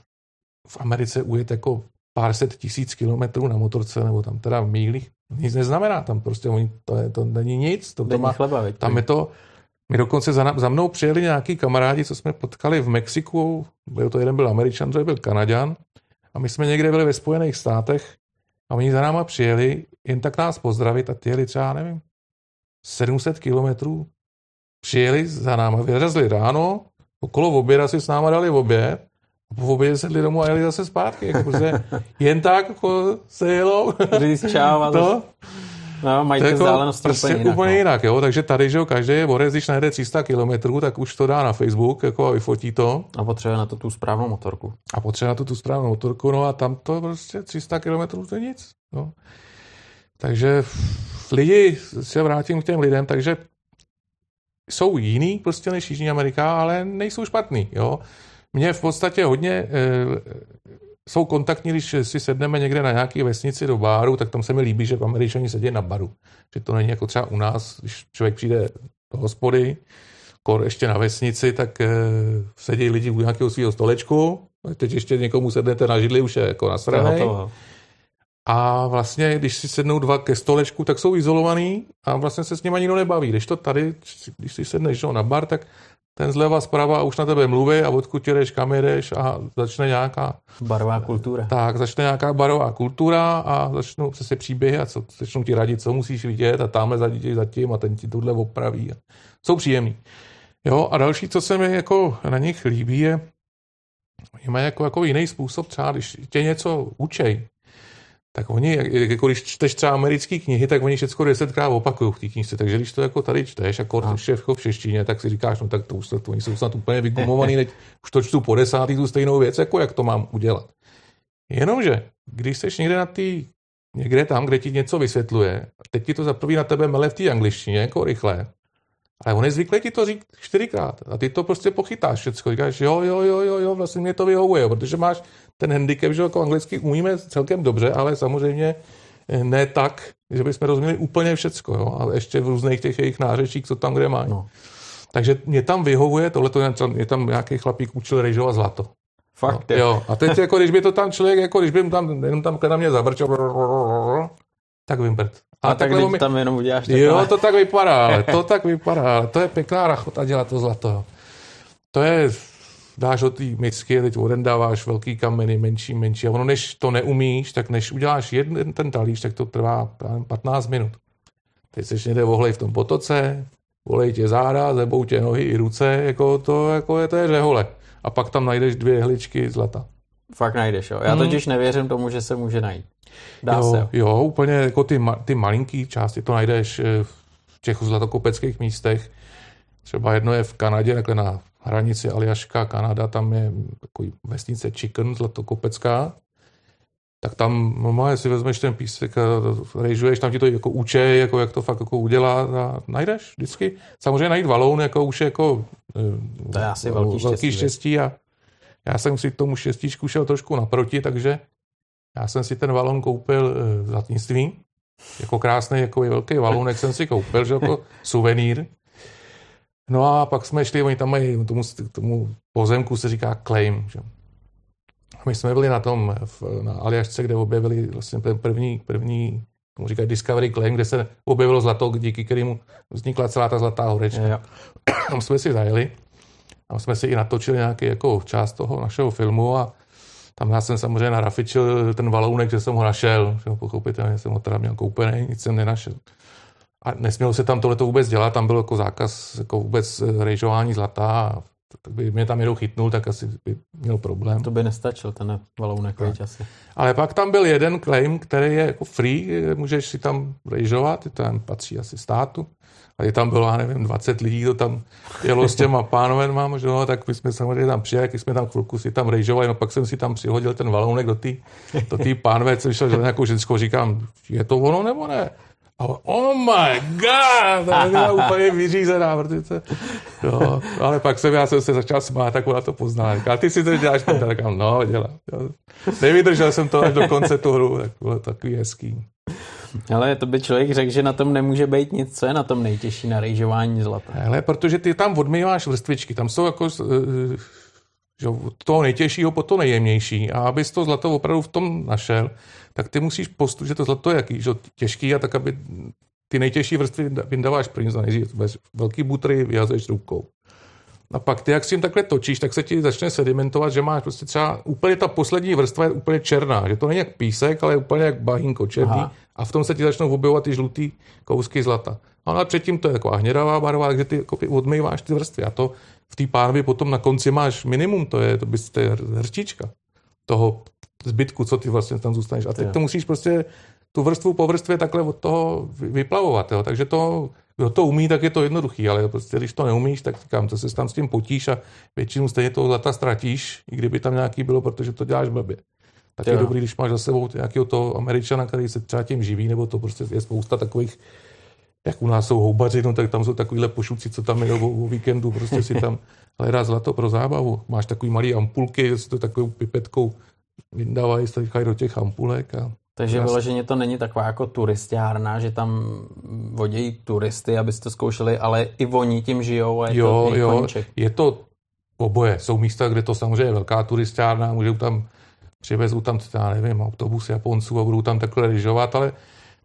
v Americe ujet jako pár set tisíc kilometrů na motorce, nebo tam teda v mílích, nic neznamená, tam prostě oni, to, je, to není nic, to, to má, chleba, tam je to... My dokonce za, za mnou přijeli nějaký kamarádi, co jsme potkali v Mexiku, byl to jeden byl Američan, druhý byl Kanaďan a my jsme někde byli ve Spojených státech A oni za náma přijeli jen tak nás pozdravit a ty jeli třeba, nevím, sedm set kilometrů. Přijeli za náma, vyrazili ráno, okolo oběda si s náma dali oběd a po obědě sedli domů a jeli zase zpátky. Jako, protože jen tak jako se jelo. Říct čau a to. No, mají ty vzdálenosti prostě úplně jinak. Úplně jinak, jo? Takže tady, že jo, každý je borec, když najde tři sta kilometrů, tak už to dá na Facebook, jako a vyfotí to. A potřebuje na to tu správnou motorku. A potřebuje na to tu správnou motorku, no a tam to prostě tři sta kilometrů to je nic. No. Takže lidi, se vrátím k těm lidem, takže jsou jiný prostě než Jižní Amerika, ale nejsou špatný, jo. Mně v podstatě hodně... E, jsou kontaktní, když si sedneme někde na nějaký vesnici do baru, tak tam se mi líbí, že v Američani sedí na baru. Že to není jako třeba u nás, když člověk přijde do hospody, kor ještě na vesnici, tak e, sedí lidi u nějakého svého stolečku, teď ještě někomu sednete na židli, už je jako nasranej. A vlastně, když si sednou dva ke stolečku, tak jsou izolovaný a vlastně se s nimi nikdo nebaví. Když to tady, když si sedneš na bar, tak ten zleva zprava už na tebe mluví a odkud jedeš, kam jedeš a začne nějaká... Barová kultura. Tak, začne nějaká barová kultura a začnou přesně příběhy a co, začnou ti radit, co musíš vidět a tamhle za dítě zatím a ten ti tohle opraví. Jsou příjemný. Jo, a další, co se mi jako na nich líbí, je, že mají jako, jako jiný způsob, třeba když tě něco učej, tak oni, jako když čteš třeba americké knihy, tak oni všechno desetkrát opakují v té knižce. Takže když to jako tady čteš a kort všechno v češtině, tak si říkáš, no tak to už to, oni jsou snad úplně vygumovaný, teď už to čtu po desátý tu stejnou věc, jako jak to mám udělat. Jenomže, když seš někde na tý, někde tam, kde ti něco vysvětluje, teď ti to zaprvé na tebe mele v té angličtině, jako rychle, ale on je zvyklý ti to říct čtyřikrát a ty to prostě pochytáš všechno. Říkáš, jo, jo, jo, jo, jo, vlastně mě to vyhovuje, protože máš ten handicap, že jako anglicky umíme celkem dobře, ale samozřejmě ne tak, že bychom rozuměli úplně všecko, jo? A ještě v různých těch jejich nářečích, co tam kde mají. No. Takže mě tam vyhovuje, tohleto je, je tam nějaký chlapík učil rejžo a zlato. Fakt, no, jo. A teď jako, když by to tam člověk, jako když by mu tam, jenom tam na mě zabrčil, tak vymbrt. A, a tak, když tam jenom uděláš takové. Jo, to tak vypadá, ale to tak vypadá, ale to je pěkná rachota dělat to zlato, jo. To je... dáš do té misky, teď odendáváš velký kameny, menší, menší. A ono, než to neumíš, tak než uděláš jeden ten talíř, tak to trvá právě patnáct minut. Teď seš někde vohlej v tom potoce, volej tě záda, zebou tě nohy i ruce, jako to, jako je, to je řehole. A pak tam najdeš dvě jehličky zlata. Fakt najdeš, jo. Já totiž hmm. nevěřím tomu, že se může najít. Dá jo, se, jo. Jo, úplně jako ty, ty malinký části to najdeš v těch zlatokopeckých místech. Třeba jedno je v Kanadě, takhle na hranici Aljaška, Kanada, tam je takový vesnice Chicken, zlatokopecká, tak tam normálně si vezmeš ten písek a rejžuješ, tam ti to jako učej, jako jak to fakt jako udělá a najdeš vždycky. Samozřejmě najít valoun, jako už jako to je asi velký štěstí. Velký štěstí a já jsem si tomu štěstíčku šel trošku naproti, takže já jsem si ten valoun koupil v zlatnictví, jako krásný, jako velký valounek jsem si koupil, že jako suvenýr. No a pak jsme šli, oni tam mají, tomu, tomu pozemku se říká claim. Že? My jsme byli na tom, na Aljašce, kde objevili vlastně ten první, první, tomu říkají Discovery Claim, kde se objevilo zlato, díky kterému vznikla celá ta zlatá horečka. Yeah. Tam jsme si zajeli, tam jsme si i natočili nějaký jako část toho našeho filmu a tam já jsem samozřejmě narafičil ten valounek, že jsem ho našel, že ho pochopitelně jsem ho teda měl koupený, nic jsem nenašel. A nesmělo se tam tohleto vůbec dělat, tam byl jako zákaz jako vůbec rejžování zlata. Tak by mě tam jednou chytnul, tak asi by měl problém. To by nestačil, ten valounek asi. Ale pak tam byl jeden claim, který je jako free, můžeš si tam rejžovat, tam patří asi státu. A je tam bylo, já nevím, dvacet lidí, to tam jelo s těma pánovem, mám, že no, tak my jsme samozřejmě tam přijeli, když jsme tam chvilku si tam rejžovali, no pak jsem si tam přihodil ten valounek do té do pánové, co vyšel, že nějakou ženskou, říkám, je to ono nebo ne? Oh my god, to byla úplně vyřízená vrtice. No, ale pak jsem, já jsem se začal smát, tak ona to pozná. Říká, ty si to děláš, tak říkám, no, dělám. Nevydržel jsem to až do konce tu hru, tak bylo takový hezký. Ale to by člověk řekl, že na tom nemůže být nic, co je na tom nejtěžší na rejžování zlata. Ale protože ty tam odmýváš vrstvičky, tam jsou jako že od toho nejtěžšího po to nejjemnější. A abys to zlato opravdu v tom našel, tak ty musíš postup, že to zlato je jaký, že těžký, a tak, aby ty nejtěžší vrstvy vyndáváš první, nejdřív velký butry vyhazuješ rukou. A pak ty, jak si jim takhle točíš, tak se ti začne sedimentovat, že máš prostě třeba úplně ta poslední vrstva je úplně černá, že to není jak písek, ale je úplně jak bahínko černý. Aha. A v tom se ti začnou objevovat ty žlutý kousky zlata. A ona předtím to je taková hnědavá barva, takže ty jako odmýváš ty vrstvy. A to v té pánvi potom na konci máš minimum, to je to byste hrstička toho zbytku, co ty vlastně tam zůstaneš. A teď to musíš prostě tu vrstvu po vrstvě takhle od toho vyplavovat, jo. Takže to, kdo to umí, tak je to jednoduchý, ale prostě když to neumíš, tak říkám, co se tam s tím potíš a většinu stejně toho zlata ztratíš, i kdyby tam nějaký bylo, protože to děláš blbě. Tak je dobrý, když máš za sebou nějakého toho Američana, který se třeba tím živí, nebo to prostě je spousta takových, jak u nás jsou houbaři, no, tak tam jsou takovýhle pošuci, co tam jedou o víkendu, prostě si tam hledá zlato pro zábavu. Máš takový malý ampulky, si to takovou pipetkou vyndávají, strýchají do těch ampulek a takže vyloženě to není taková jako turistiárna, že tam vodějí turisty, abyste to zkoušeli, ale i oni tím žijou a je jo, to jo, je to oboje. Jsou místa, kde to samozřejmě je velká turistiárna, můžou tam, přivezou tam, já nevím, autobus Japonců a budou tam takhle lyžovat, ale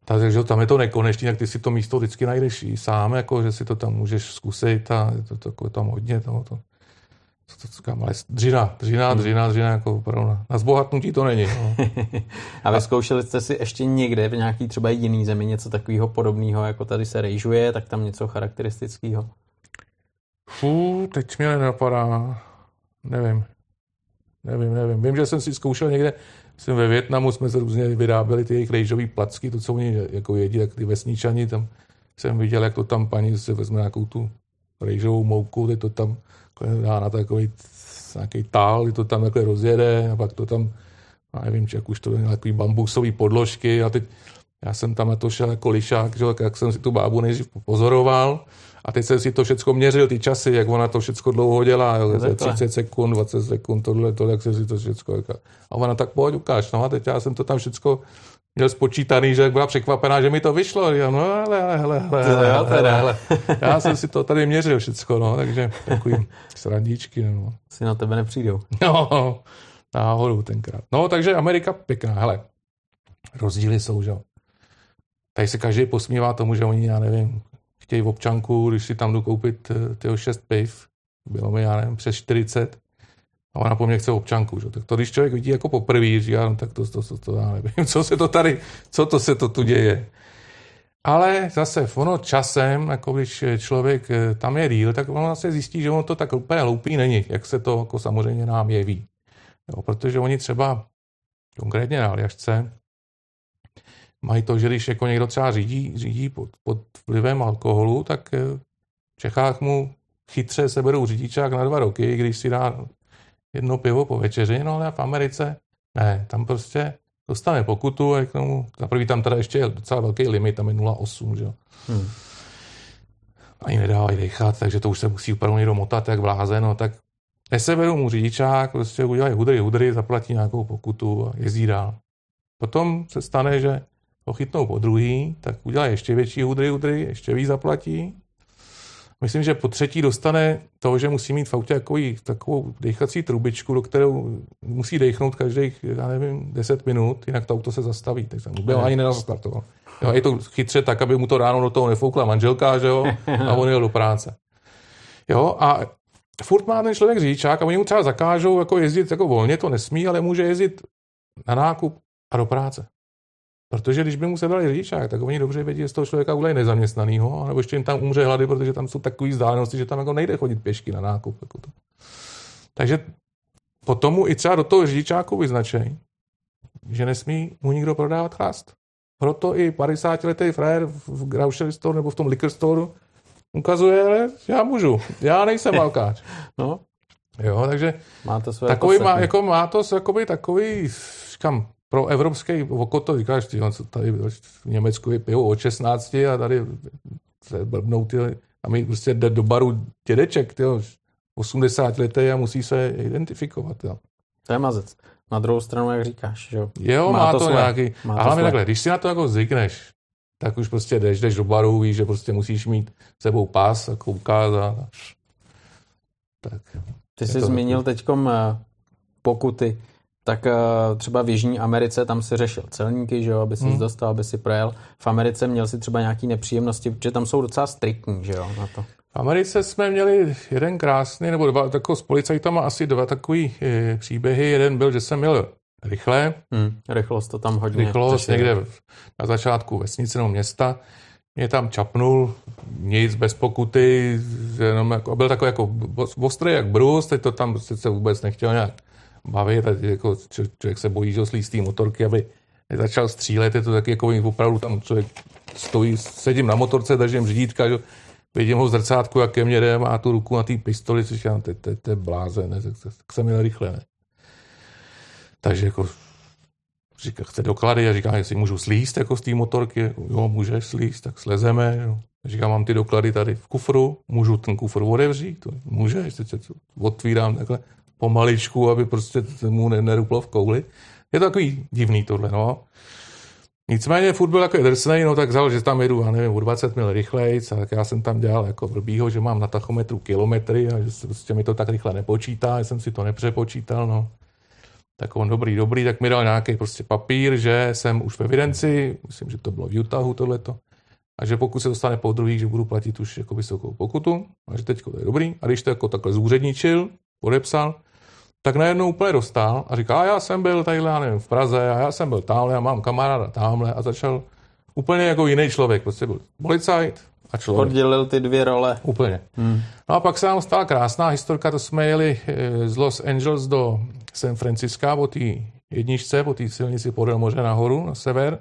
takže tam je to nekonečný, tak ty si to místo vždycky najdeš i sám, jako, že si to tam můžeš zkusit a je to takové tam hodně toho to. Co to říkám, ale dřina, dřina, dřina, dřina, jako opravdu na, na zbohatnutí to není. No. A vyzkoušeli jste si ještě někde v nějaký třeba jiný zemi něco takového podobného, jako tady se rejžuje, tak tam něco charakteristického? Fů, teď mě nenapadá, nevím, nevím, nevím. Vím, že jsem si zkoušel někde, jsem ve Vietnamu, jsme se různě vyráběli ty jejich rejžový placky, to, co oni jako jedí, tak ty vesničani, tam jsem viděl, jak to tam paní se vezme nějakou tu rejžovou mouku, teď to tam dá na takový nějaký tál, to tam takhle rozjede a pak to tam, nevím, či jak už to je takový bambusový podložky a teď já jsem tam na to šel jako lišák, že, jak jsem si tu bábu nejdřív pozoroval a teď jsem si to všecko měřil, ty časy, jak ona to všecko dlouho dělá, jo, třicet sekund, dvacet sekund, tohle, tohle, jak jsem si to všecko dělá. A ona tak pojď ukáž, no a teď já jsem to tam všecko měl spočítaný, že byla překvapená, že mi to vyšlo. Říkám, no hele, hele, hele, hele, hele, hele. Já jsem si to tady měřil všecko, no, takže takový srandíčky. No. Si na tebe nepřijdou. No, náhodou tenkrát. No, takže Amerika pěkná, hele. Rozdíly jsou, že jo. Tady se každý posmívá tomu, že oni, já nevím, chtějí v občanku, když si tam jdu koupit tyho šest piv, bylo mi, já nevím, přes čtyřicet, a ona po mně chce občanku, že? Tak to, když člověk vidí jako poprvý, říká, no tak to, to, to, to já nevím, co se to tady, co to se to tu děje. Ale zase ono časem, jako když člověk tam je díl, tak ono se zjistí, že ono to tak úplně hloupý není, jak se to jako samozřejmě nám jeví. Jo, protože oni třeba, konkrétně na Aljašce, mají to, že když jako někdo třeba řídí, řídí pod, pod vlivem alkoholu, tak v Čechách mu chytře seberou řidičák na dva roky, když si dá jedno pivo po večeři, no ale v Americe ne, tam prostě dostane pokutu a k tomu, za prvý tam teda ještě je docela velký limit, tam je nula celá osm, že jo. Hmm. Ani nedávají dechat, takže to už se musí opravdu někdo motat, jak blázen, no tak neseberou mu řidičák, prostě udělají hudry, hudry, zaplatí nějakou pokutu a jezdí dál. Potom se stane, že ho chytnou po druhý, tak udělají ještě větší hudry, hudry, ještě víc zaplatí. Myslím, že po třetí dostane to, že musí mít v autě takový, takovou dechací trubičku, do kterou musí dechnout každých, já nevím, deset minut, jinak to auto se zastaví. Tak jsem byl ani nezastartoval. Jo, je to chytře tak, aby mu to ráno do toho nefoukla manželka, že jo, a on jel do práce. Jo, a furt má ten člověk řidičák a oni mu třeba zakážou jako jezdit jako volně, to nesmí, ale může jezdit na nákup a do práce. Protože když by mu sebrali řidičák, tak oni dobře vědí, že z toho člověka udělají nezaměstnanýho, nebo ještě jim tam umře hlady, protože tam jsou takové vzdálenosti, že tam jako nejde chodit pěšky na nákup. Jako to. Takže potom mu i třeba do toho řidičáku vyznačejí, že nesmí mu nikdo prodávat chlást. Proto i padesátiletý frajer v grocery store nebo v tom liquor store ukazuje, že já můžu, já nejsem alkáč. No. Jo, takže má to své takový, má, jako, má to jakoby, takový, říkám, pro evropské oko to říkáš, ty, tady v Německu je pivo o šestnácti a tady se blbnou ty, a my prostě jde do baru dědeček, ty osmdesátiletý a musí se identifikovat. Jo. To je mazec. Na druhou stranu, jak říkáš, že jo? Jo, má, má to, to nějaký. Má a hlavně takhle, když si na to jako zvykneš, tak už prostě jdeš, jdeš do baru, víš, že prostě musíš mít s sebou pás a koukat a tak. Ty jsi zmínil teďkom pokuty. Tak třeba v Jižní Americe tam si řešil celníky, že jo, aby si hmm. dostal, aby si projel. V Americe měl si třeba nějaký nepříjemnosti, protože tam jsou docela striktní, že jo, na to. V Americe jsme měli jeden krásný, nebo dva, tako s policajtama asi dva takový e, příběhy. Jeden byl, že jsem jel rychle. Hmm, rychlost to tam hodně. Rychlost někde v, na začátku vesnice nebo města. Mě tam čapnul, nic bez pokuty, jenom jako, byl takový jako ostrý jak brus, teď to tam se vůbec nechtěl nějak bavit, jako člověk se bojí, že slíz z té motorky, aby začal střílet, je to taky jako opravdu tam člověk stojí, sedím na motorce, držím řídítka, že, vidím ho v zrcátku, jak ke mně jde, má tu ruku na té pistoli, což já, to je blázen, tak jsem jel rychle, ne. Takže jako říká, chce doklady, a říká, jestli můžu slíst jako z té motorky, jako, jo, můžeš slíst, tak slezeme, jo. Říkám, mám ty doklady tady v kufru, můžu ten kufr odevřít, to můžeš, otvírám takhle pomaličku, aby prostě mu neruplo v kouli. Je to takový divný tohle, no. Nicméně furt byl jako drsnej, no tak vzal, že tam jedu, já nevím, o dvacet mil rychlejc, a tak já jsem tam dělal jako blbýho, že mám na tachometru kilometry a že se prostě mi to tak rychle nepočítá, já jsem si to nepřepočítal, no. Tak on dobrý, dobrý, tak mi dal nějaký prostě papír, že jsem už v evidenci, myslím, že to bylo v Utahu tohleto, a že pokud se dostane po druhých, že budu platit už jako vysokou pokutu, a že teďko to je dobrý, a když to jako takhle zúředničil, podepsal, tak najednou úplně dostal a říká, a já jsem byl tadyhle, já nevím, v Praze, a já jsem byl tamhle, a mám kamaráda tamhle, a začal úplně jako jiný člověk, prostě byl policajt a člověk. Oddělil ty dvě role. Úplně. Hmm. No a pak se nám stala krásná historka, to jsme jeli z Los Angeles do San Francisca po té jedničce, po té silnici podél moře nahoru, na sever.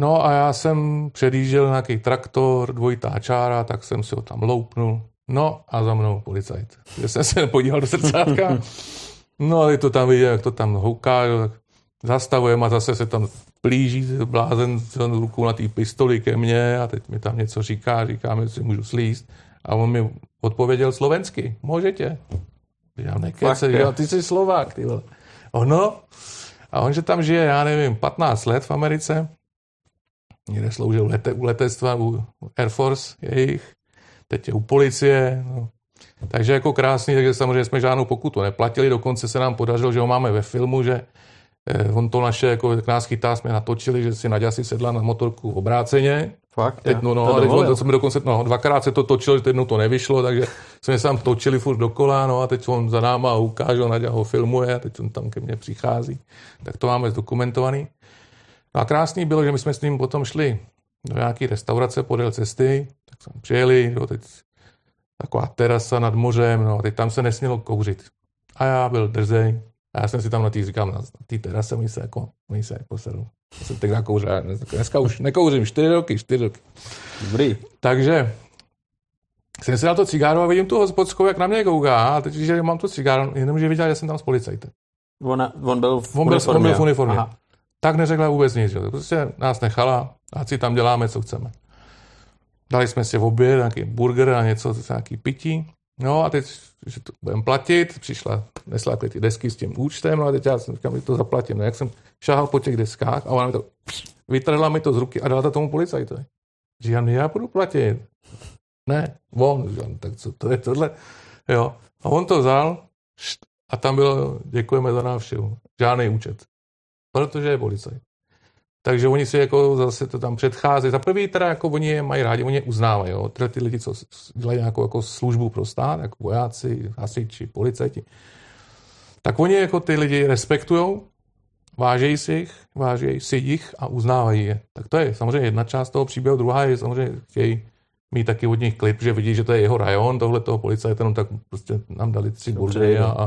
No a já jsem předjížděl nějaký traktor, dvojitá čára, tak jsem si ho tam loupnul. No a za mnou policajt. Já jsem se podíval do srdcátka. No a je to tam viděl, jak to tam houká. Tak zastavujeme a zase se tam plíží blázen rukou na té pistoli ke mně a teď mi tam něco říká, říkáme, jestli můžu slíst. A on mi odpověděl slovensky. Můžete. Já nekece, já, ty jsi Slovák, ty vole. Ono. A on, že tam žije, já nevím, patnáct let v Americe. Někde sloužil lete, u letectva, u Air Force jejich. Teď je u policie. No. Takže jako krásný, takže samozřejmě jsme žádnou pokutu neplatili. Dokonce se nám podařilo, že ho máme ve filmu, že on to naše, jako jak nás chytá, jsme natočili, že si Naďa si sedla na motorku obráceně. Fakt? Teď, no, no, to, teď on, to jsme dokonce, no, dvakrát se to točilo, že jednou to nevyšlo, takže jsme se tam točili furt dokola, no a teď on za náma ukáže, Naďa ho filmuje a teď on tam ke mně přichází. Tak to máme zdokumentovaný. No a krásný bylo, že my jsme s ním potom šli do nějaké restaurace podél cesty, tak jsme přijeli, jo, teď taková terasa nad mořem, no a teď tam se nesmělo kouřit. A já byl drzej. A já jsem si tam na tý říkám, na té terase mi se jako, mi se jako sedu. Já jsem tak kouřil, dneska už nekouřím, čtyři roky, čtyři roky. Dobrý. Takže jsem si dal to cigáru a vidím tu hospodskou, jak na mě kouká, a teď, že mám tu cigáru, jenomže viděl, že jsem tam s policajtem. On, on byl v on uniformě. On byl v uniformě. Aha. Tak neřekla vůbec nic, že? Prostě nás nechala, ať si tam děláme, co chceme. Dali jsme si v oběd, nějaký burger a něco, nějaký pití. No a teď, že to budeme platit, přišla, nesla ty desky s tím účtem, no a teď já jsem říkal, že to zaplatím. No, jak jsem šáhal po těch deskách a ona mi to vytrhla mi to z ruky a dala to tomu policajtovi. Říkám, já budu platit. Ne, on, říkám, tak co to je tohle? Jo. A on to vzal a tam bylo, děkujeme za návštěvu. Žádný účet. Protože je policajt. Takže oni si jako zase to tam předchází. Za prvý teda jako oni je mají rádi, oni je uznávají. Jo? Ty lidi, co dělají nějakou jako službu pro stát, jako vojáci, hasiči, policajti, tak oni jako ty lidi respektujou, vážejí si jich, vážejí si jich a uznávají je. Tak to je samozřejmě jedna část toho příběhu, druhá je samozřejmě chtějí mít taky od nich klip, že vidí, že to je jeho rajon, tohle toho policajta, no tak prostě nám dali tři burdy a, a,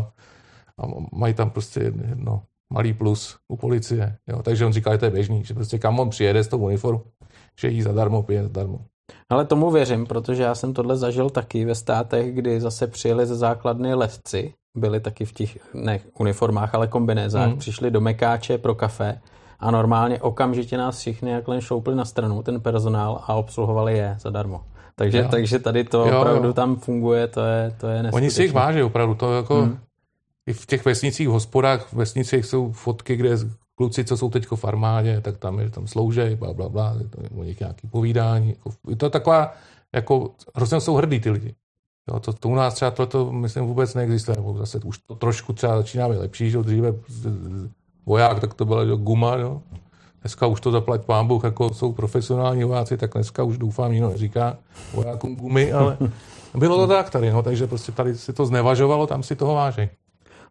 a mají tam prostě jedno malý plus u policie. Jo, takže on říká, že to je běžný, že prostě kam on přijede s tou uniformou, že jí zadarmo pije zadarmo. Ale tomu věřím, protože já jsem tohle zažil taky ve státech, kdy zase přijeli ze základny lezci, byli taky v těch, ne uniformách, ale kombinézách, mm. přišli do mekáče pro kafe a normálně okamžitě nás všichni jakhle šoupli na stranu, ten personál, a obsluhovali je zadarmo. Takže, jo. takže tady to jo, opravdu jo. tam funguje, to je, to je neskutečné. Oni si jich váží opravdu, to jako... Mm. I v těch vesnicích, v hospodách, v vesnicích jsou fotky, kde kluci, co jsou teďko v armádě, tak tam je, že tam sloužej, bla, bla, bla, o nich nějaké povídání. Jako, to je taková, jako, hrozně jsou hrdí ty lidi. Jo, to, to u nás třeba tohleto, myslím, vůbec neexistuje. Zase už to trošku třeba začíná být lepší, že dříve voják, tak to byla že, guma, jo. Dneska už to zaplať pán Bůh, jako jsou profesionální vojáci, tak dneska už doufám, nikdo neříká vojákům gumy, ale bylo to tak tady, no, takže prostě tady si to znevažovalo, tam si toho váží.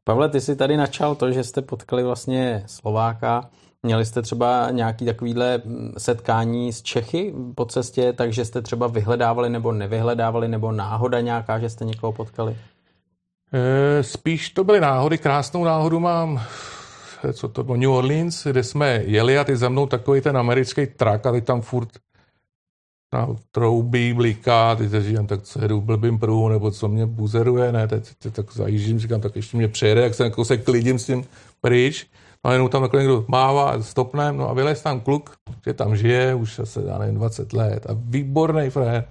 Pavle, ty jsi tady načal to, že jste potkali vlastně Slováka, měli jste třeba nějaké takovéhle setkání s Čechy po cestě, takže jste třeba vyhledávali nebo nevyhledávali, nebo náhoda nějaká, že jste někoho potkali? E, spíš to byly náhody, krásnou náhodu mám, co to bylo, New Orleans, kde jsme jeli a ty za mnou takový ten americký truck a ty tam furt na troubí, blíká, ty říkám, tak co jedu blbým pruhu, nebo co mě buzeruje, ne, teď, teď tak zajíždím, říkám, tak ještě mě přejede, jak se jako se klidím s tím pryč, no jenom tam takhle někdo mává stopnem, no a vylez tam kluk, že tam žije, už se dá nevím, dvacet let a výborný frér,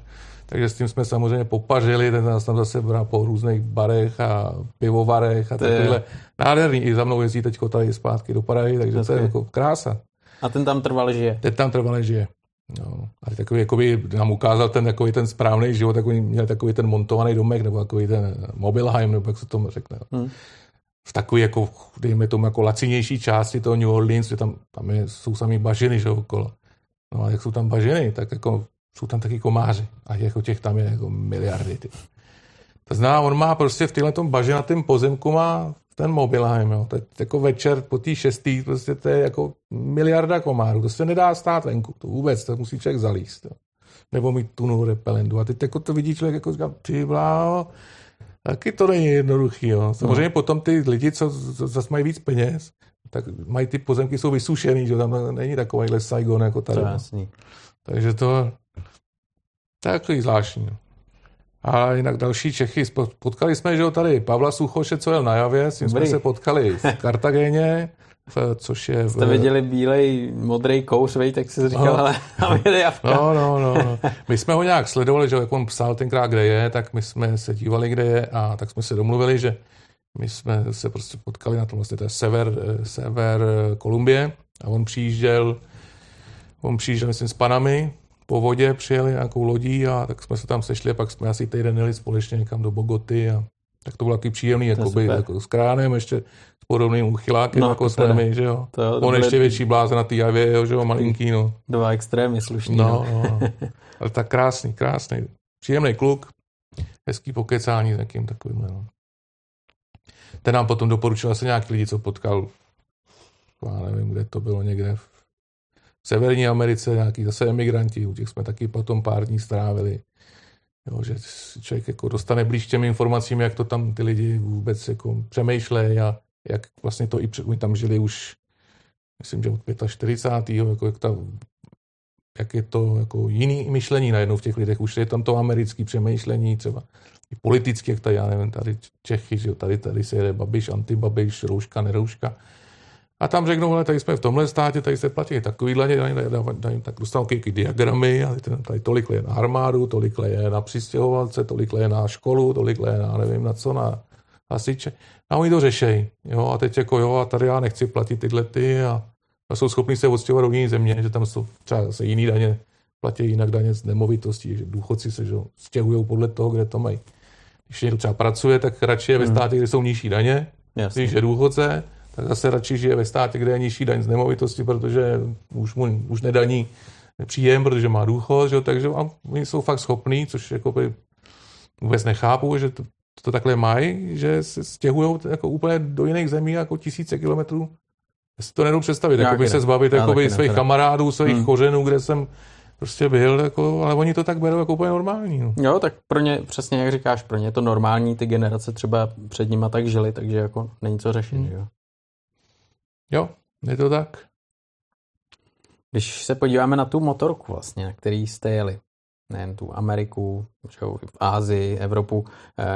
takže s tím jsme samozřejmě popařili, ten nás tam zase brá po různých barech a pivovarech a takovýhle nádherný, i za mnou jezdí teďko tady zpátky do Prahy, takže to je jako krása. A ten tam trvale žije. Ten tam trvale žije. No, a takový, jakoby nám ukázal ten, takový ten správný život, takový, měl takový ten montovaný domek, nebo takový ten mobilheim, nebo jak se tomu řekne. Hmm. V takový, jako, dejme tomu, jako lacinější části toho New Orleans, že tam, tam je, jsou samý bažiny, že okolo. No a jak jsou tam bažiny, tak jako jsou tam taky komáři. A jako těch tam je jako miliardy. Ty. To zná, on má prostě v téhletom bažinatém pozemku má ten mobilheim, jo. To je jako večer po té šestý, prostě to je jako miliarda komárů. To se nedá stát venku, to vůbec, to musí člověk zalíst, jo. Nebo mít tunu repelendu. A teď jako to vidí člověk, jako říkám, ty bláho, taky to není jednoduchý, jo. Samozřejmě no. Potom ty lidi, co, co zase mají víc peněz, tak mají ty pozemky, jsou vysušený, že tam není takovýhle Saigon jako tady. To jasný. Takže to takový zvláštní, jo. A jinak další Čechy. Potkali jsme, že jo, tady Pavla Suchoše, co jel na javě, s tím jsme se potkali v Kartagéně, v, což je... V... Jste viděli bílej, modrý kouř, vej, tak jsi říkal, no. ale tam jede javka. No, no, no, no. My jsme ho nějak sledovali, že jo, jak on psal tenkrát, kde je, tak my jsme se dívali, kde je a tak jsme se domluvili, že my jsme se prostě potkali na tom vlastně, to je sever, sever Kolumbie a on přijížděl, on přijížděl, myslím, s Panami, po vodě přijeli nějakou lodí a tak jsme se tam sešli a pak jsme asi týden jeli společně někam do Bogoty a tak to bylo taky příjemný, jakoby, jako s kránem ještě s podobným uchylákem, no, jako jsme my, že jo. To, to on ještě větší blázen na té javě, že jo, malinký, no. Dva extrémy slušný. No, no, no. Ale tak krásný, krásný, příjemný kluk, hezký pokecání s někým takovým, no. Ten nám potom doporučil asi nějaký lidi, co potkal, já nevím, kde to bylo, někde v V Severní Americe nějaký zase emigranti, u těch jsme taky potom pár dní strávili. Jo, že člověk jako dostane blíž těm informacím, jak to tam ty lidi vůbec jako přemýšlejí a jak vlastně to i oni tam žili už, myslím, že od čtyřicátého pátého jako jak, ta, jak je to jako jiný myšlení najednou v těch lidech. Už je tam to americké přemýšlení, třeba i politické, jak tady, já nevím, tady Čechy, že jo, tady, tady se jede Babiš, antibabiš, rouška, nerouška. A tam řeknou, ale tady jsme v tomhle státě, tady se platí takovýhle, tak dostanou nějaké diagramy, a tady tolikle je na armádu, tolikle je na přistěhovalce, tolikle je na školu, tolikle je na nevím na co, na hasiče. A oni to řešejí. Jo, a teď jako jo, a tady já nechci platit tyhle ty a, a jsou schopni se odstěhovat do jiné země, že tam jsou třeba se jiný daně, platí jinak daně z nemovitostí, že důchodci se že, stěhují podle toho, kde to mají. Když někdo třeba pracuje, tak radši je ve státě, kde jsou nižší daně, jasně. Když je důchodce, tak zase radši žije ve státě, kde je nižší daň z nemovitosti, protože už mu už nedaní příjem, protože má důchod, že jo, takže a oni jsou fakt schopní, což jako vůbec nechápu, že to, to takhle mají, že se stěhují jako úplně do jiných zemí, jako tisíce kilometrů. Já si to nedou představit, jakoby se zbavit jakoby svých ne, kamarádů, svých hmm. kořenů, kde jsem prostě byl, jako, ale oni to tak berou jako úplně normální. No. Jo, tak pro ně, přesně jak říkáš, pro ně je to normální, ty generace třeba před nima tak žili, takže jako není co řešit, hmm. jo. Jo, je to tak. Když se podíváme na tu motorku vlastně, na který jste jeli, nejen tu Ameriku, Asii, Evropu,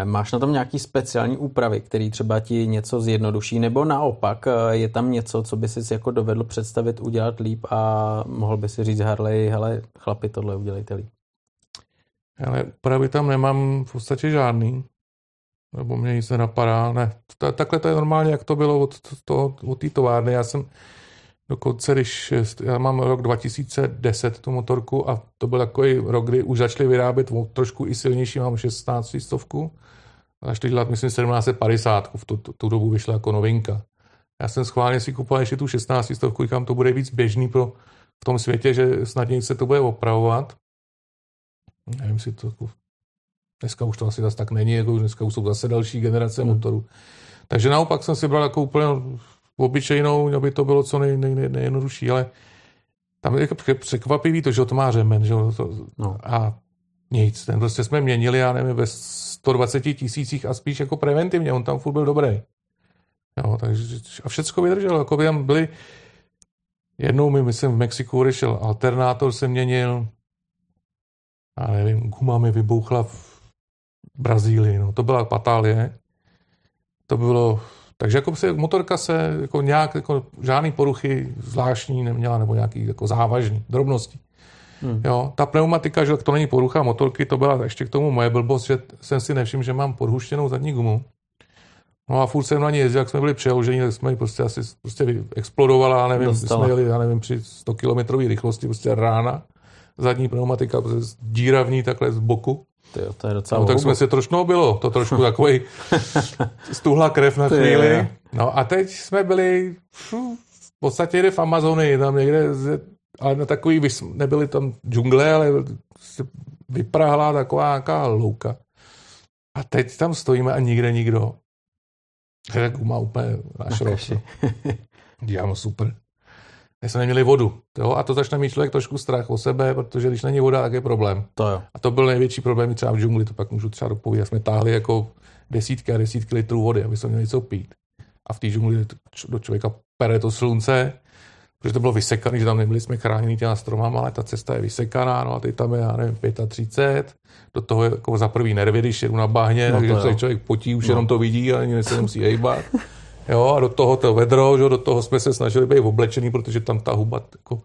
máš na tom nějaký speciální úpravy, který třeba ti něco zjednoduší, nebo naopak je tam něco, co by si jako dovedl představit, udělat líp a mohl by si říct Harley, hele chlapi, tohle udělejte líp. Ale úpravy tam nemám v podstatě žádný. Nebo mě nic nenapadá, ne. Takhle to je normálně, jak to bylo od, to, od té továrny. Já jsem dokonce, když, já mám rok dva tisíce deset tu motorku a to byl takový rok, kdy už začali vyrábět trošku i silnější, mám šestnáct stovku. Začali dělat, myslím, sedmnáct padesát, v tu, tu dobu vyšla jako novinka. Já jsem schválně si kupoval ještě tu šestnáctistovku, kam to bude víc běžný pro, v tom světě, že snadněji se to bude opravovat. Nevím, jestli to... Dneska už to asi zase tak není, jako už dneska už jsou zase další generace hmm. motorů. Takže naopak jsem si bral jako úplně obyčejnou, aby to bylo co nej, nej, nej, nejjednodušší, ale tam je překvapivý to, že to má řemen, že to, no. A nic, ten prostě jsme měnili, já nevím, ve sto dvacet tisících a spíš jako preventivně, on tam furt byl dobrý. No, takže, a všecko vydrželo, jako by tam byly, jednou mi, myslím, v Mexiku odešel alternátor, se měnil, a nevím, guma mi vybouchla v Brazílii, no, to byla patálie, to bylo, takže jako se, motorka se jako nějak, jako žádný poruchy zvláštní neměla, nebo nějaký jako závažný, drobnosti. Hmm. Jo, ta pneumatika, že to není porucha motorky, to byla ještě k tomu moje blbost, že jsem si nevšiml, že mám podhuštěnou zadní gumu. No a furt jsem na ní jezdil, jak jsme byli přeloženi, tak jsme ji prostě asi prostě explodovala, nevím, Dostala. Jsme jeli, já nevím, při sto kilometrové rychlosti, prostě rána, zadní pneumatika, prostě díra v ní takhle z boku. Tyjo, to je docela no, tak jsme se trošku bylo, to trošku takovej stuhla krev na chvíli. No a teď jsme byli v podstatě jde v Amazonii, tam někde z, ale na takový, nebyly tam džungle, ale vyprahlá taková nějaká louka. A teď tam stojíme a nikde nikdo. Tak má úplně náš rok. Děláme super. My jsme neměli vodu. Jo? A to začne mít člověk trošku strach o sebe, protože když není voda, tak je problém. To jo. A to byl největší problém třeba v džungli, to pak můžu třeba dopovědět. Jsme táhli jako desítky a desítky litrů vody, aby jsme měli něco pít. A v té džungli do člověka pere to slunce, protože to bylo vysekané, že tam nebyli jsme chráněni těma stromama, ale ta cesta je vysekaná, no a teď tam je, já nevím, třicet pět, do toho je jako za prvý nervy, když jedu na bahně, no takže se člověk potí, už no. jenom to vidí, ale ani se musí hejbat. Jo, a do toho to vedro, že do toho jsme se snažili být oblečený, protože tam ta huba jako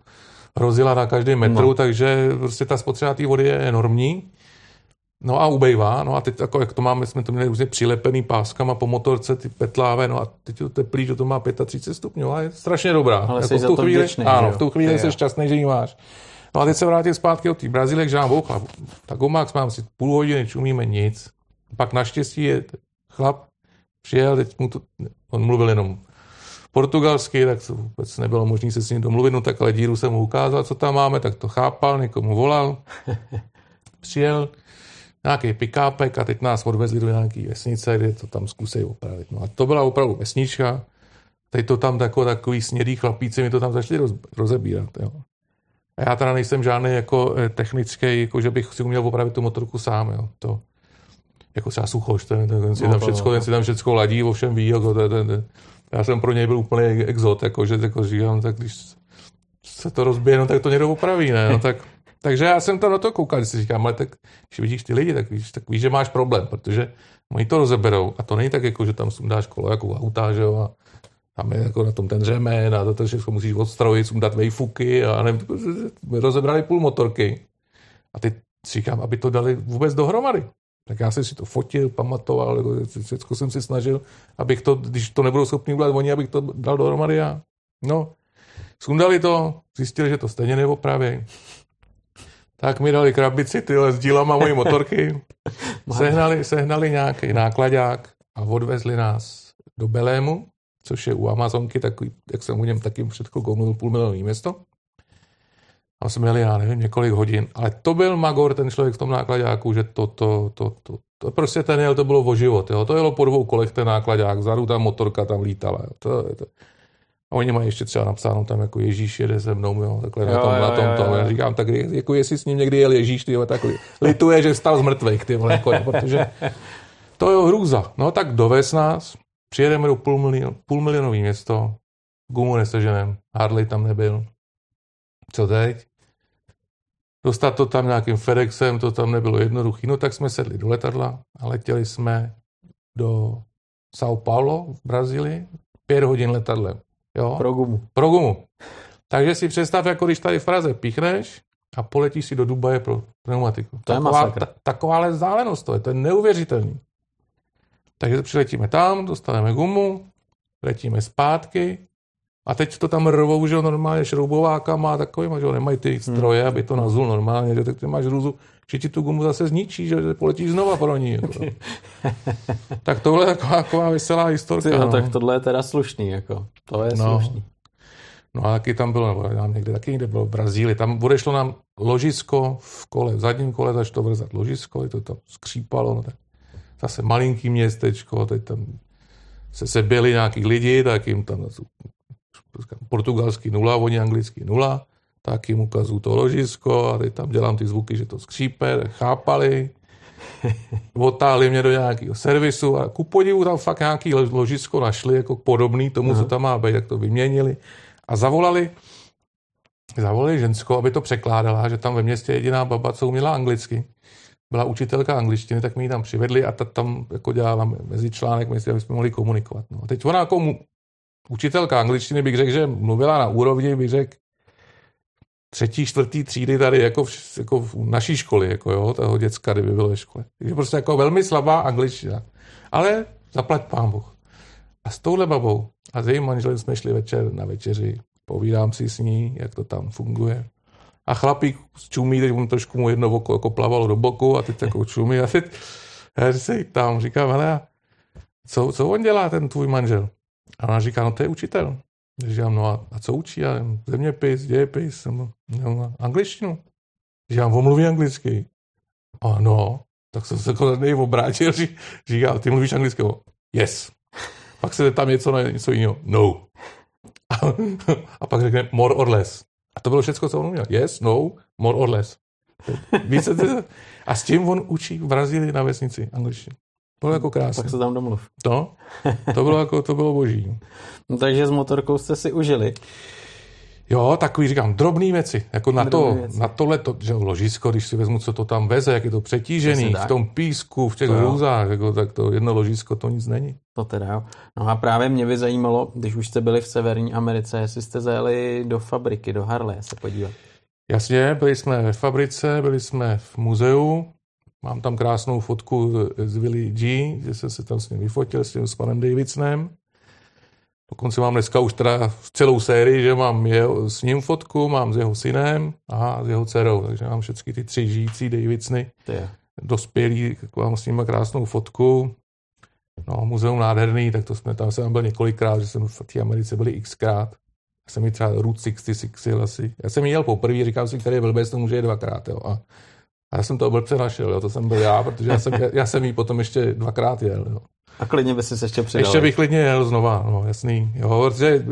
hrozila na každý metru, no. takže prostě ta spotřeba té vody je enormní. No a ubejvá, no a teď jako, jak to máme, jsme to měli různě přilepený páskama po motorce, ty petláve, no a teď to teplí, že to má třicet pět stupňů, ale je strašně dobrá. Ale jako jsi v tu chvíli, vděčný, ano, jo? V tu chvíli jsi šťastný, že ji máš. No a teď se vrátím zpátky od té Brazílie, že nám bouchla. Tak Gomax mám si půl hodiny, čumíme nic. Pak naštěstí je chlap, přijel, teď mu to, on mluvil jenom portugalsky, tak to vůbec nebylo možné se s ním domluvit, no tak ale díru jsem mu ukázal, co tam máme, tak to chápal, někomu volal. Přijel nějaký pikápek a teď nás odvezli do nějaký vesnice, kde to tam zkusej opravit. No a to byla opravdu vesnička, teď to tam tako, takový snědý chlapíci mi to tam začali roz, rozebírat. Jo. A já teda nejsem žádný jako technický, jako že bych si uměl opravit tu motorku sám. Jo. To, jako třeba Suchoš, ten, ten, si, no, tam všecko, no. ten si tam všecko ladí, ovšem ví. Jako ten, ten, ten. Já jsem pro něj byl úplně exot, jako, že jako říkám, tak když se to rozbije, no, tak to někdo opraví, ne? No, tak... Takže já jsem tam na to koukal, když si říkám, ale tak, když vidíš ty lidi, tak víš, tak víš, že máš problém, protože oni to rozeberou a to není tak, jako, že tam sundáš kolo jako auta, že jo, a tam je jako na tom ten řemen a to všechno musíš odstrojit, sundat vejfuky a nevím, rozebrali půl motorky a ty říkám, aby to dali vůbec dohromady. Tak já jsem si to fotil, pamatoval, jako všechno jsem si snažil, abych to, když to nebudou schopni udělat oni, abych to dal dohromady já. No, sundali to, zjistili, že to stejně neopraví. Tak mi dali krabici tyhle s dílama mojí motorky, sehnali, sehnali nějaký nákladák a odvezli nás do Belému, což je u Amazonky, takový, jak jsem u něm taky před chvilkou mluvil, půlmilionový město. A jsme jeli, já nevím, několik hodin, ale to byl magor, ten člověk v tom nákladáku, že to, to, to, to, to prostě ten jel, to bylo o život, jo. To jelo po dvou kolech ten nákladák, vzadu ta motorka tam lítala, jo. To, to. A oni mají ještě třeba napsáno tam jako Ježíš jede se mnou, jo, takhle jo, na tom, jo, na tom, jo, tom. Já říkám, tak jako jestli s ním někdy jel Ježíš, ty vole, tak lituje, že vstal z mrtvejch, ty vole, jako, protože to je hrůza. No tak dovez nás, přijedeme do půlmilion, půlmilionový město, gumu neseženem, Harley tam nebyl, co teď? Dostat to tam nějakým FedExem, to tam nebylo jednoduchý, no tak jsme sedli do letadla a letěli jsme do São Paulo v Brazílii, pět hodin letadlem. Jo? Pro gumu. Pro gumu. Takže si představ, jako když tady v Praze píchneš a poletíš si do Dubaje pro pneumatiku. To taková, je masakr. Ta, taková vzdálenost to je, to je neuvěřitelný. Takže přiletíme tam, dostaneme gumu, letíme zpátky, A teď to tam rvou, že normálně šroubovákama a takovýma, že nemají ty stroje, aby to nazul normálně, že tak ty máš růzu, že ti tu gumu zase zničí, že poletíš znova pro ní. Jako. Tak tohle je taková veselá historka. No, no tak tohle je teda slušný, jako. To je no. slušný. No a taky tam bylo, nebo někde, taky někde bylo v Brazílii, tam bude šlo nám ložisko v kole, v zadním kole začalo to vrzat ložisko, to tam skřípalo, no tak zase malinký městečko, teď tam se seběli nějaký lidi, tak jim tam portugalský nula, oni anglický nula, tak jim ukazuju to ložisko a teď tam dělám ty zvuky, že to skřípe, chápali, otáhli mě do nějakého servisu a ku podivu tam fakt nějaký ložisko našli jako podobný tomu, co tam má být, jak to vyměnili a zavolali zavolali ženskou, aby to překládala, že tam ve městě jediná baba, co uměla anglicky, byla učitelka angličtiny, tak mi ji tam přivedli a ta tam jako dělala mezičlánek, myslím, aby jsme mohli komunikovat. No. A teď ona jako mu, učitelka angličtiny, bych řekl, že mluvila na úrovni, bych řekl, třetí, čtvrtý třídy tady, jako v, jako v naší škole, jako jo, toho děcka, kdyby bylo ve škole. Takže prostě jako velmi slabá angličtina. Ale zaplať pán Bůh. A s touhle babou a s jejím manželem jsme šli večer na večeři. Povídám si s ní, jak to tam funguje. A chlapík čumí, teď on trošku mu jedno oko jako plavalo do boku a teď takovou čumí. A teď já se jí tam říkám, hele, co, co on dělá, ten tvůj manžel? A ona říká, no to je učitel. Říkám, no a, a co učí? Já nevím, zeměpis, dějepis, nevím, angličtinu. Říkám, on mluví anglicky. A no, tak jsem se na něj obrátil, říkám, ty mluvíš anglicky? Yes. Pak se tam něco, něco jiného. No. A, a pak řekne more or less. A to bylo všechno, co on uměl. Yes, no, more or less. Více, a s tím on učí v Brazílii na vesnici angličtinu. To bylo jako krásné. Tak se tam domluv. No, to bylo jako, to bylo boží. No, takže s motorkou jste si užili. Jo, takový říkám, drobný věci. Jako na, to, věci. na tohle, to, že ložisko, když si vezmu, co to tam veze, jak je to přetížený, v tom písku, v těch hrůzách, jako, tak to jedno ložisko, to nic není. To teda jo. No a právě mě by zajímalo, když už jste byli v Severní Americe, jestli jste zajeli do fabriky, do Harley se podívat. Jasně, byli jsme ve fabrice, byli jsme v muzeu. Mám tam krásnou fotku z Willy G, že jsem se tam s ním vyfotil, s tím s panem Davidsonem. Dokonce mám dneska už teda celou sérii, že mám jeho, s ním fotku, mám s jeho synem a s jeho dcerou, takže mám všechny ty tři žijící Davidsony. Dospělí, mám s nimi krásnou fotku. No, muzeum nádherný, tak to jsme tam, jsem byl několikrát, že jsem v té Americe byli xkrát. Já jsem ji třeba Route šedesát šest jel asi. Já jsem ji jel poprvé, říkám si, který je blbec, to může jít dvakrát, jo. A A já jsem toho blbce našel, jo, to jsem byl já, protože já jsem, já jsem jí potom ještě dvakrát jel. Jo. A klidně by si ještě přidal. Ještě bych klidně jel znova, no jasný. Jo, protože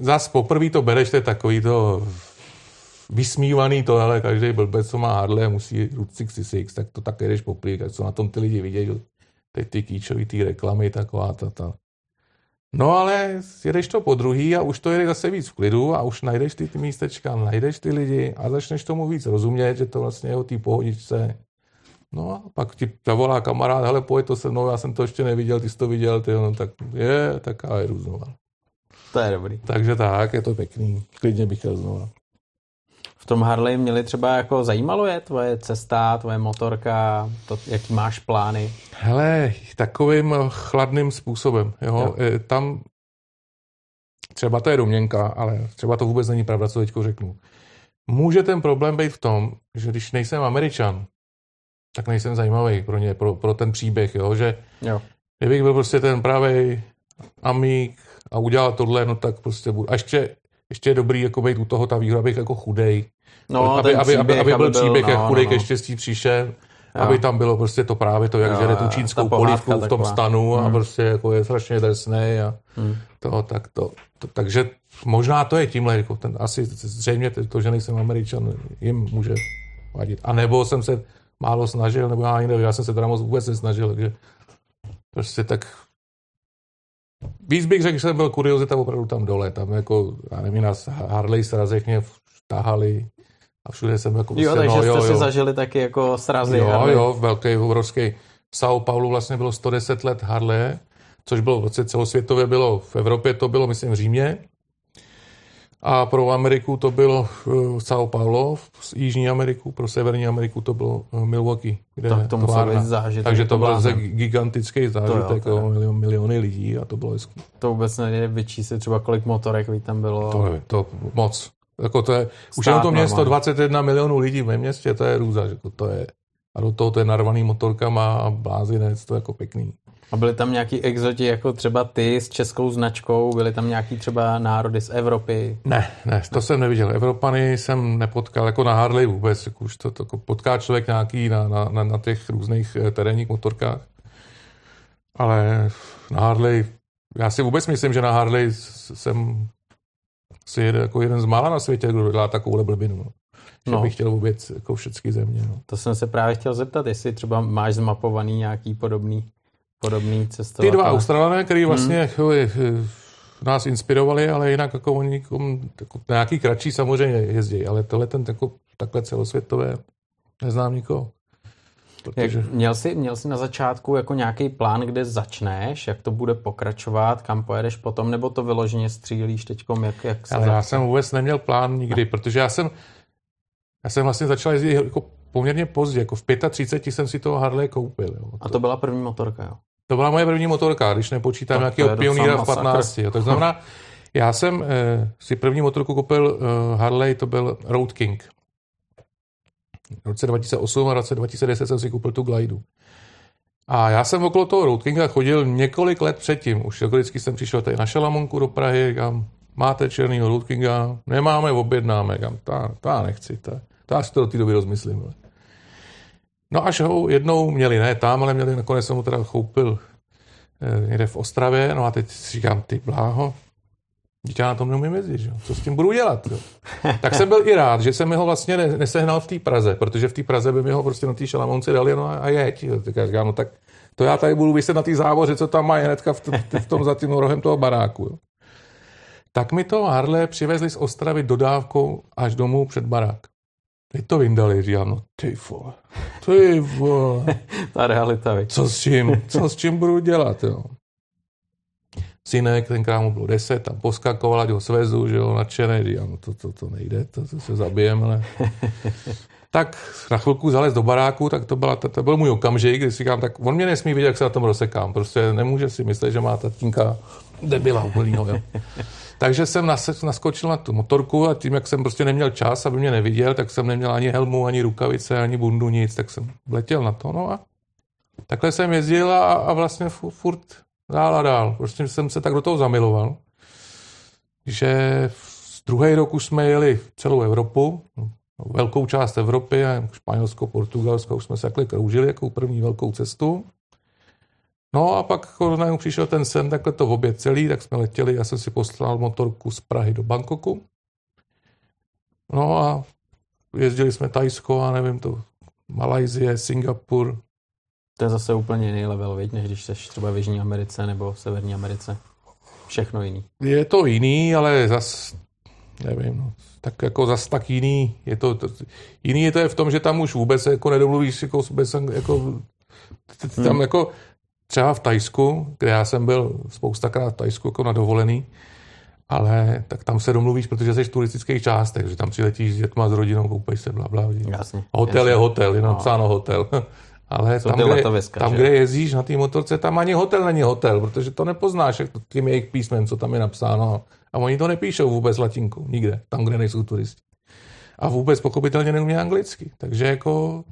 zas poprvé to bereš, to je takový to vysmívaný to, hele, každý blbec, co má Harley, musí Route šedesát šest, tak to tak jedeš poprvé, tak co na tom ty lidi vidějí, teď ty kýčový, ty reklamy, taková ta ta. No ale jedeš to po druhý a už to jedeš zase víc v klidu a už najdeš ty, ty místečka, najdeš ty lidi a začneš tomu víc rozumět, že to vlastně je o té pohodičce. No a pak ti zavolá kamarád, hele, pojď to se mnou, já jsem to ještě neviděl, ty jsi to viděl, ty no, tak je, tak a jedu znova. To je dobrý. Takže tak, je to pěkný, klidně bych jel znova. V tom Harley měli třeba jako zajímalo je tvoje cesta, tvoje motorka, to, jaký máš plány? Hele, takovým chladným způsobem. Jo? Jo. Tam třeba to je domněnka, ale třeba to vůbec není pravda, co teďko řeknu. Může ten problém být v tom, že když nejsem Američan, tak nejsem zajímavý pro ně, pro, pro ten příběh. Jo? Že jo. Kdybych byl prostě ten pravý amík a udělal tohle, no tak prostě budu. A ještě Ještě je dobrý jako být u toho, ta výhoda, abych jako chudej. No, aby, aby, aby, aby byl příběh, byl, jak no, chudej no. ke štěstí přišel, jo. Aby tam bylo prostě to právě to, jak jo, žere tu čínskou polívku v tom taková. stanu hmm. a prostě jako je strašně drsnej a hmm. to, tak to, to. Takže možná to je tímhle, jako ten, asi zřejmě to, že nejsem Američan, jim může vadit. A nebo jsem se málo snažil, nebo já nevím, já jsem se teda moc vůbec nesnažil, takže prostě tak... Víc bych řekl, že jsem byl kuriozita opravdu tam dole, tam jako, já nevím, nás Harley srazech mě tahali a všude jsem jako... Jo, takže no, jste jo, si jo. zažili taky jako srazy. Jo, Harley. jo, velký, obrovský. V São Paulo vlastně bylo sto deset let Harley, což bylo vlastně celosvětově bylo, v Evropě to bylo, myslím, v Římě. A pro Ameriku to bylo São Paulo, z Jižní Ameriku, pro Severní Ameriku to bylo Milwaukee, kde tak to musel být zážitek. Takže to byl gigantický zážitek, to jo, milion, miliony lidí a to bylo hezký. To vůbec nejde vyčíslit, třeba kolik motorek tam bylo. To je to moc. Jako to je, už jenom to město dvacet jedna milionů lidí ve městě, to je růza. Jako to je, a do toho to je narvaný motorkama a blázinec, to je jako pěkný. A byli tam nějaký exoti, jako třeba ty s českou značkou, byly tam nějaký třeba národy z Evropy? Ne, ne, to jsem neviděl. Evropany jsem nepotkal, jako na Harley vůbec, jako už to, to jako potká člověk nějaký na, na, na, na těch různých terénních motorkách. Ale na Harley, já si vůbec myslím, že na Harley jsem si jede jako jeden z mála na světě, kdo dělá takovouhle blbinu. Že no. bych chtěl vůbec jako všechny země. No. To jsem se právě chtěl zeptat, jestli třeba máš zmapovaný nějaký podobný Podobný cestovatele. Ty dva Australané, který vlastně hmm. nás inspirovali, ale jinak jako oni jako nějaký kratší samozřejmě jezdí, ale tohle ten jako, takhle celosvětové neznám nikoho. Protože... Jak, měl, jsi, měl jsi na začátku jako nějaký plán, kde začneš, jak to bude pokračovat, kam pojedeš potom, nebo to vyloženě střílíš teďkom, jak, jak se ale já jsem vůbec neměl plán nikdy, ne. protože já jsem já jsem vlastně začal jezdit jako poměrně pozdě, jako v třicet pět jsem si toho Harley koupil. Jo. A to byla první motorka, jo? To byla moje první motorka, když nepočítám nějakého pionýra v patnácti. Jo. To znamená, já jsem eh, si první motorku koupil eh, Harley, to byl Road King. V roce dva tisíce osm a v roce dva tisíce deset jsem si koupil tu Glidu. A já jsem okolo toho Road Kinga chodil několik let předtím. Už jako vždycky jsem přišel tady na Šalamonku do Prahy, kam máte černýho Road Kinga? Nemáme, objednáme. Kam, tá, tá nechci, tá. To já si to do té doby rozmyslím. Ale. No až ho jednou měli, ne tam, ale měli, nakonec jsem ho teda koupil e, někde v Ostravě, no a teď říkám, ty bláho, dítě na tom neumím jezdit, že? Co s tím budu dělat? Jo? Tak jsem byl i rád, že jsem ho vlastně ne, nesehnal v té Praze, protože v té Praze by mi ho prostě na té Šalamonce dali, no a, a jeď. Jo? Tak já říkám, no tak to já tady budu vyset na té závoře, co tam mají hnedka v, t- v tom za tím rohem toho baráku. Jo? Tak mi to Harley přivezli z Ostravy dodávkou až domů před barák. Teď to vyndali, říkám, no ty vole, ty vole. Ta realita, víc. Co s čím, co s čím budu dělat, jo. Synek, tenkrát mu bylo deset, tam poskakovala, ho svezu, že jo, nadšenej, říkám, no to, to, to nejde, to, to se zabijem, ale... Tak na chvilku zalez do baráku, tak to, byla, to, to byl můj okamžik, když říkám, tak on mě nesmí vidět, jak se na tom rozsekám, prostě nemůže si myslet, že má tatínka debila úplnýho, jo. Takže jsem naskočil na tu motorku a tím, jak jsem prostě neměl čas, aby mě neviděl, tak jsem neměl ani helmu, ani rukavice, ani bundu, nic, tak jsem letěl na to, no a takhle jsem jezdil a, a vlastně furt dál a dál. Prostě jsem se tak do toho zamiloval, že z druhý rok už jsme jeli celou Evropu, velkou část Evropy, Španělsko, Portugalsko, už jsme se takhle kroužili jako první velkou cestu. No a pak najednou přišel ten sen, takhle to v obě celý, tak jsme letěli, já jsem si poslal motorku z Prahy do Bangkoku. No a jezdili jsme Thajsko a nevím to, Malajzie, Singapur. To je zase úplně jiný level, než když seš třeba v Jižní Americe nebo v Severní Americe. Všechno jiný. Je to jiný, ale zas, nevím, no, tak jako zas tak jiný. Je to, to, jiný je to je v tom, že tam už vůbec jako nedomluvíš, jako, jako tam hmm. jako... Třeba v Thajsku, kde já jsem byl spoustakrát v Thajsku jako na dovolený, ale tak tam se domluvíš, protože jsi v turistických částech, takže tam přiletíš s dětma, s rodinou, koupíš se, blablabla. Jasně. Hotel jasně. je hotel, je napsáno no. hotel. Ale tam kde, letoviska, tam, kde jezdíš na té motorce, tam ani hotel není hotel, protože to nepoznáš tím jejich písmem, co tam je napsáno. A oni to nepíšou vůbec latinkou, nikde, tam, kde nejsou turisti. A vůbec pochopitelně neumí anglicky, takže jako...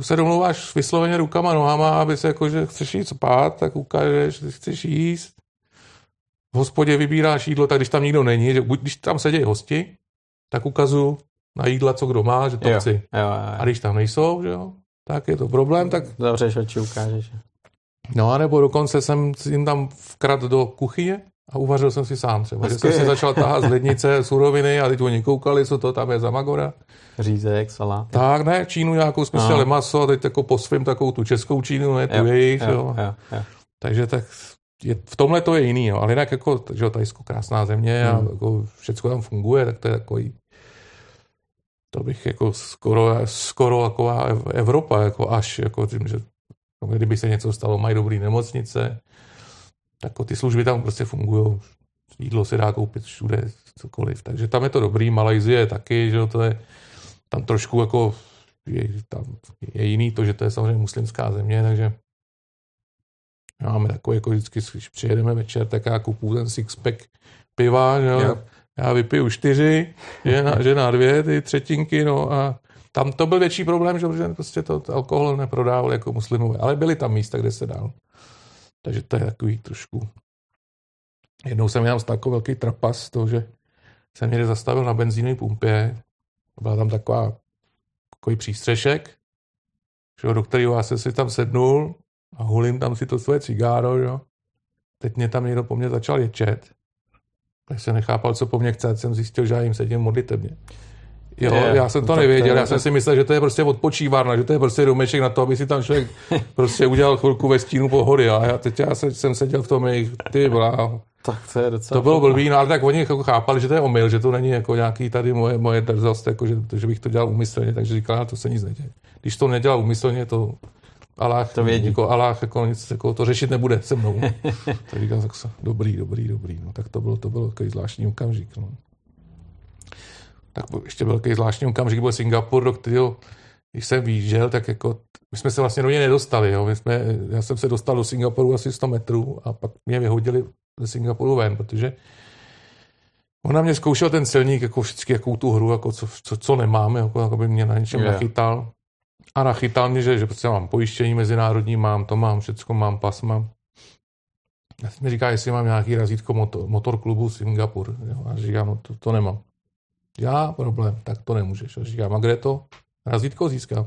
se domluváš vysloveně rukama, nohama, aby se jako, že chceš jít spát, tak ukážeš, že chceš jíst. V hospodě vybíráš jídlo, tak když tam nikdo není, že buď, když tam sedějí hosti, tak ukazuju na jídla, co kdo má, že to jo, chci. Jo, jo, jo. A když tam nejsou, že jo, tak je to problém. Tak... Zavřeš oči, ukážeš. No a nebo dokonce jsem jim tam vkrad do kuchyně a uvařil jsem si sám třeba. Že jsem si začal tahat z lednice suroviny a teď oni koukali, co to tam je za magora. Řízek, salát. Tak ne, čínu nějakou jsme si dali maso a teď jako po svým takovou tu českou čínu, ne, tu jo, jejich. Jo, jo. Jo, jo. Takže tak je, v tomhle to je jiný, jo. Ale jinak jako, že Thajsko krásná země hmm. a jako všecko tam funguje, tak to je takový, to bych jako skoro, skoro jako Evropa, jako až, jako tím, že kdyby se něco stalo, mají dobrý nemocnice, tak jako ty služby tam prostě fungují. Jídlo se dá koupit všude, cokoliv. Takže tam je to dobrý. Malajzie je taky, že to je tam trošku jako je, tam je jiný to, že to je samozřejmě muslimská země, takže máme takový, jako vždycky, když přijedeme večer, tak já kupuju ten sixpack piva, že jo? Já vypiju čtyři, žena, žena dvě, ty třetinky, no a tam to byl větší problém, že prostě to alkohol neprodával jako muslimové, ale byly tam místa, kde se dal. Takže to je takový trošku... Jednou jsem měl takový velký trapas, to, že jsem někde zastavil na benzínové pumpě, byla tam taková, takový přístřešek, že, do kterého já jsem si tam sednul a hulím tam si to svoje cigáro, jo. Teď mě tam někdo po mně začal ječet. Tak jsem nechápal, co po mně chce, jsem zjistil, že já jim sedím modlitevně. Jo, je, já jsem to, to nevěděl, to já to... jsem si myslel, že to je prostě odpočívárna, že to je prostě domeček na to, aby si tam člověk prostě udělal chvilku ve stínu pohody. A já teď já jsem seděl v tom jejich, ty byla... Tak to je docela... To bylo blbý, no, ale tak oni jako chápali, že to je omyl, že to není jako nějaký tady moje, moje drzost, jako že, že bych to dělal úmyslně, takže říkala, to se nic neděje. Když to nedělal úmyslně, to Aláh, to jako, Aláh jako nic, jako to řešit nebude se mnou. No. Tak říkám, tak se, dobrý, dobrý, dobrý. No, tak to bylo, to bylo takový zvláštní okamžik. No. Tak ještě byl takový zvláštní okamžik, byl Singapur, do kterého, když jsem výjížděl, tak jako, my jsme se vlastně do něj nedostali. Jo. My jsme, já jsem se dostal do Singapuru asi sto metrů a pak mě vyhodili ze Singapuru ven, protože ona mě zkoušel ten silník, jako vždycky, jakou tu hru, jako co, co, co nemáme, jako, jako by mě na něčem yeah. nachytal. A nachytal mě, že, že prostě mám pojištění mezinárodní, mám to, mám všecko, mám pas, mám. Já si mi říká, jestli mám nějaký razítko motor, motor klubu Singapur. Jo. A říkám, no to, to nemám. Já problém, tak to nemůžeš. A říkám, a kde to? Razítko získám.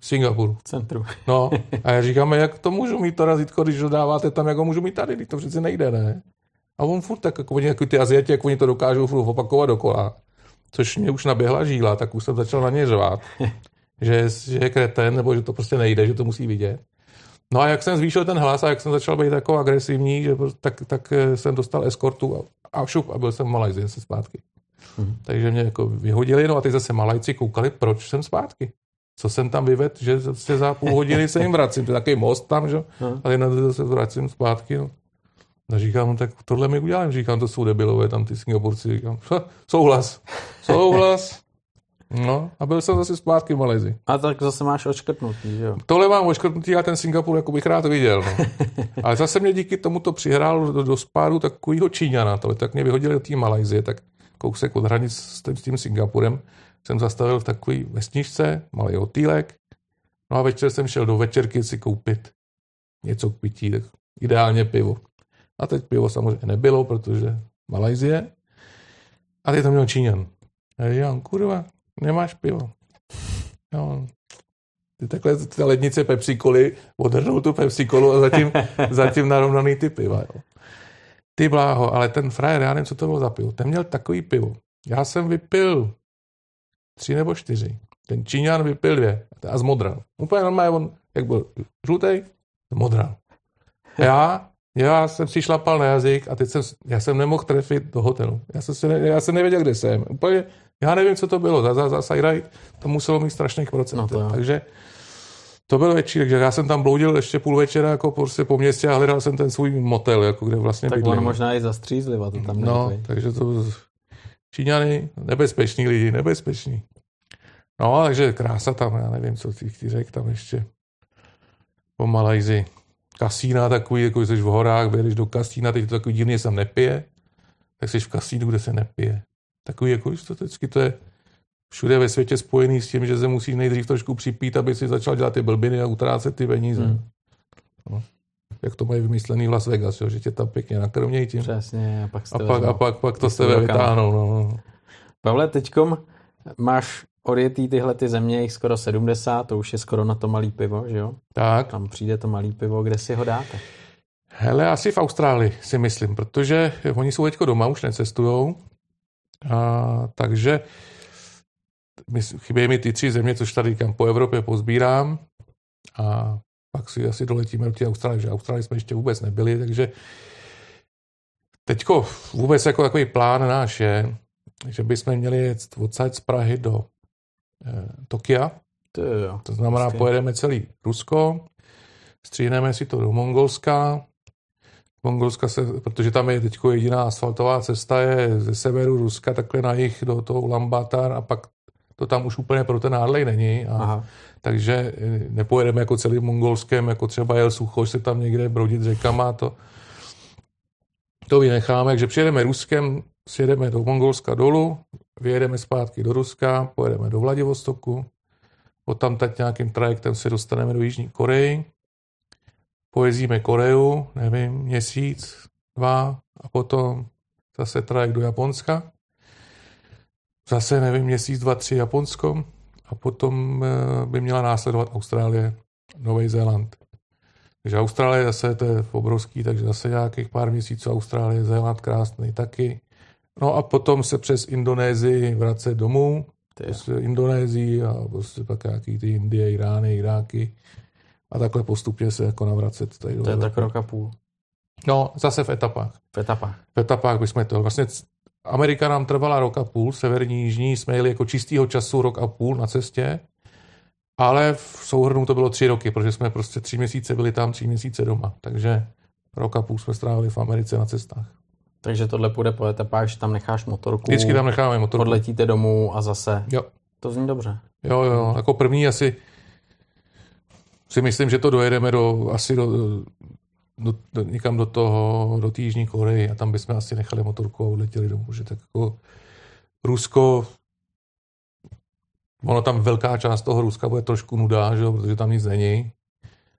V Singapuru. V centru. No, a já říkám, jak to můžu mít to razítko, když ho dáváte tam, jak ho můžu mít tady, když to přeci nejde, ne? A on furt tak, jako oni, jako ty Aziati, jak oni to dokážou furt opakovat dokola, což mě už naběhla žíla, tak už jsem začal na ně řvát, že, že je kreten, nebo že to prostě nejde, že to musí vidět. No a jak jsem zvýšil ten hlas a jak jsem začal být jako agresivní, že, tak, tak jsem dostal eskortu a, a šup, a byl jsem v Malajzii se zpátky. Hmm. Takže mě jako vyhodili, no a teď zase Malajci koukali, proč jsem zpátky. Co jsem tam vyvedl, že se za půl hodiny se jim vracím. To je takový most tam, že? Hmm. Ale na to se vracím zpátky. No. A říkám, tak tohle mi udělám. Říkám, to jsou debilové, tam ty Singapurci. Říkám, souhlas, souhlas. No a byl jsem zase zpátky v Malajzi. A tak zase máš oškrtnutý, že jo? Tohle mám oškrtnutý, a ten Singapur jako bych rád viděl. No. Ale zase mě díky tomuto přihrálo do, do spádu takovýho Číňana. Tohle. Tak mě vyhodili do té Malajzie, tak kousek od hranic s tím, s tím Singapurem. Jsem zastavil v takový vesničce, malý otýlek, no a večer jsem šel do večerky si koupit něco k pití, tak ideálně pivo. A teď pivo samozřejmě nebylo, protože Malajzie. A teď tam měl Číňan. A říkám, kurva, nemáš pivo. No, ty takhle ta lednice Pepsi Coli, odhrnou tu Pepsi Colu a zatím, zatím narovnaný ty piva. Jo. Ty bláho, ale ten frajer, já nevím, co to bylo za pivo, ten měl takový pivo. Já jsem vypil Tři nebo čtyři. Ten Číňan vypil dvě a zmodral. Úplně normálně on, jak byl žlutej, zmodral. A já, já jsem si šlapal na jazyk a teď jsem, já jsem nemohl trefit do hotelu. Já jsem, si ne, já jsem nevěděl, kde jsem. Úplně, já nevím, co to bylo. Za, za, za side-right to muselo mít strašných procent. No to takže to byl večer, takže já jsem tam bloudil ještě půl večera jako prostě po městě a hledal jsem ten svůj motel, jako kde vlastně bydlím. Tak bydlím. On možná i zastřízliva to tam no, nejde. Takže to Číňany, nebezpeční lidi, nebezpeční. No, takže krása tam, já nevím, co ti řekl tam ještě po Malajzi. Kasína takový, jako jsi v horách, běžíš do kasína, teď to takový divný, že se tam nepije, tak jsi v kasínu, kde se nepije. Takový, jako jsi to vždycky, to je všude ve světě spojený s tím, že se musíš nejdřív trošku připít, aby si začal dělat ty blbiny a utrácet ty peníze. Hmm. No. Jak to mají vymyslený v Las Vegas, jo? Že tě tam pěkně nakrmějí tím. Přesně, a pak, a pak, a pak, pak to z tebe vytáhnou. No. Pavle, teďkom máš odjetý tyhle ty země, jich skoro sedmdesát, to už je skoro na to malý pivo, že jo? Tak. Tam přijde to malý pivo, kde si ho dáte? Hele, asi v Austrálii si myslím, protože oni jsou teďko doma, už necestujou, a, takže chybějí mi ty tři země, což tady kam po Evropě pozbírám a pak si asi doletíme do té Austrálie, že Austrálii jsme ještě vůbec nebyli, takže teďko vůbec jako takový plán náš je, že bychom měli jet odsaď z Prahy do eh, Tokia, to, to znamená vlastně. Pojedeme celý Rusko, stříhneme si to do Mongolska, Mongolska, se, protože tam je teď jediná asfaltová cesta, je ze severu Ruska, takhle na jih do toho Ulan Bator a pak to tam už úplně pro ten Harley není. A takže nepojedeme jako celým Mongolskem, jako třeba jel Suchoš se tam někde brodit řekama, to, to vynecháme. Takže přijedeme Ruskem, sjedeme do Mongolska dolů, vyjedeme zpátky do Ruska, pojedeme do Vladivostoku, potom tak nějakým trajektem se dostaneme do Jižní Koreji, pojezdíme Koreu, nevím, měsíc, dva a potom zase trajekt do Japonska. Zase, nevím, měsíc, dva, tři Japonsko a potom by měla následovat Austrálie, Nový Zéland. Takže Austrálie zase, to je obrovský, takže zase nějakých pár měsíců Austrálie, Zéland krásný taky. No a potom se přes Indonésii vracet domů, přes Indonésii a prostě pak nějaký ty Indie, Irány, Iráky a takhle postupně se jako navracet. Tady to je tak rok a půl. No, zase v etapách. V etapách. V etapách bychom to vlastně... Amerika nám trvala rok a půl, severní, jižní, jsme jeli jako čistýho času rok a půl na cestě, ale v souhrnu to bylo tři roky, protože jsme prostě tři měsíce byli tam, tři měsíce doma, takže rok a půl jsme strávili v Americe na cestách. Takže tohle půjde po etapách, že tam necháš motorku, vždycky tam necháme motorku, odletíte domů a zase. Jo. To zní dobře. Jo, jo, jako první asi si myslím, že to dojedeme do asi do... Do, do, někam do toho, do Jižní Koreji a tam bychom asi nechali motorku a odletěli domů, že tak jako Rusko, ono tam velká část toho Ruska bude trošku nuda, že, protože tam nic není.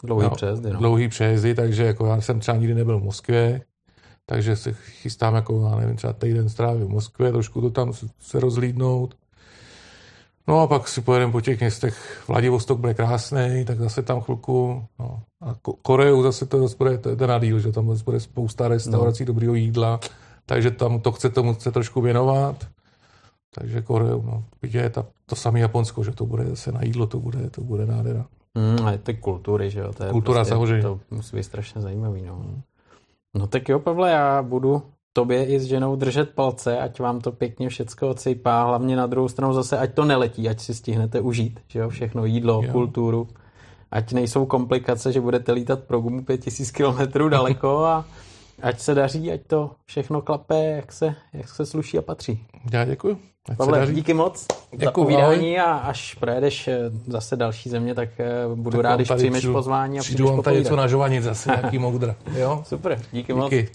Dlouhý no, přejezdy. No. Dlouhý přejezdy, takže jako já jsem třeba nikdy nebyl v Moskvě, takže se chystám jako, já nevím, třeba týden strávit v Moskvě, trošku to tam se rozlídnout. No a pak si pojedeme po těch městech, Vladivostok bude krásný, tak zase tam chvilku, no. A Koreu zase to zase bude ten nadíl, že tam zase bude spousta restaurací, no. Dobrýho jídla, takže tam to chce tomu chce trošku věnovat, takže Koreu, no, je ta, to samé Japonsko, že to bude zase na jídlo, to bude, to bude nádhera. Mm, ale ty kultury, že jo, to je kultura prostě, samozřejmě. To musí být strašně zajímavý, no. No tak jo, Pavle, já budu... tobě i s ženou držet palce, ať vám to pěkně všecko odsejpá, hlavně na druhou stranu zase, ať to neletí, ať si stihnete užít, že jo, všechno jídlo, jo. Kulturu, ať nejsou komplikace, že budete lítat pro gumu pět tisíc kilometrů daleko a ať se daří, ať to všechno klape, jak se, jak se sluší a patří. Já děkuju. Ať Pavle, se daří. Díky moc děkuju, za povídání a až projedeš zase další země, tak budu tak rád, když přijmeš přijdu, pozvání a přijdeš popovídat. Přijdu vám tady co na žovanit zase, nějaký modra. Super, díky, díky moc.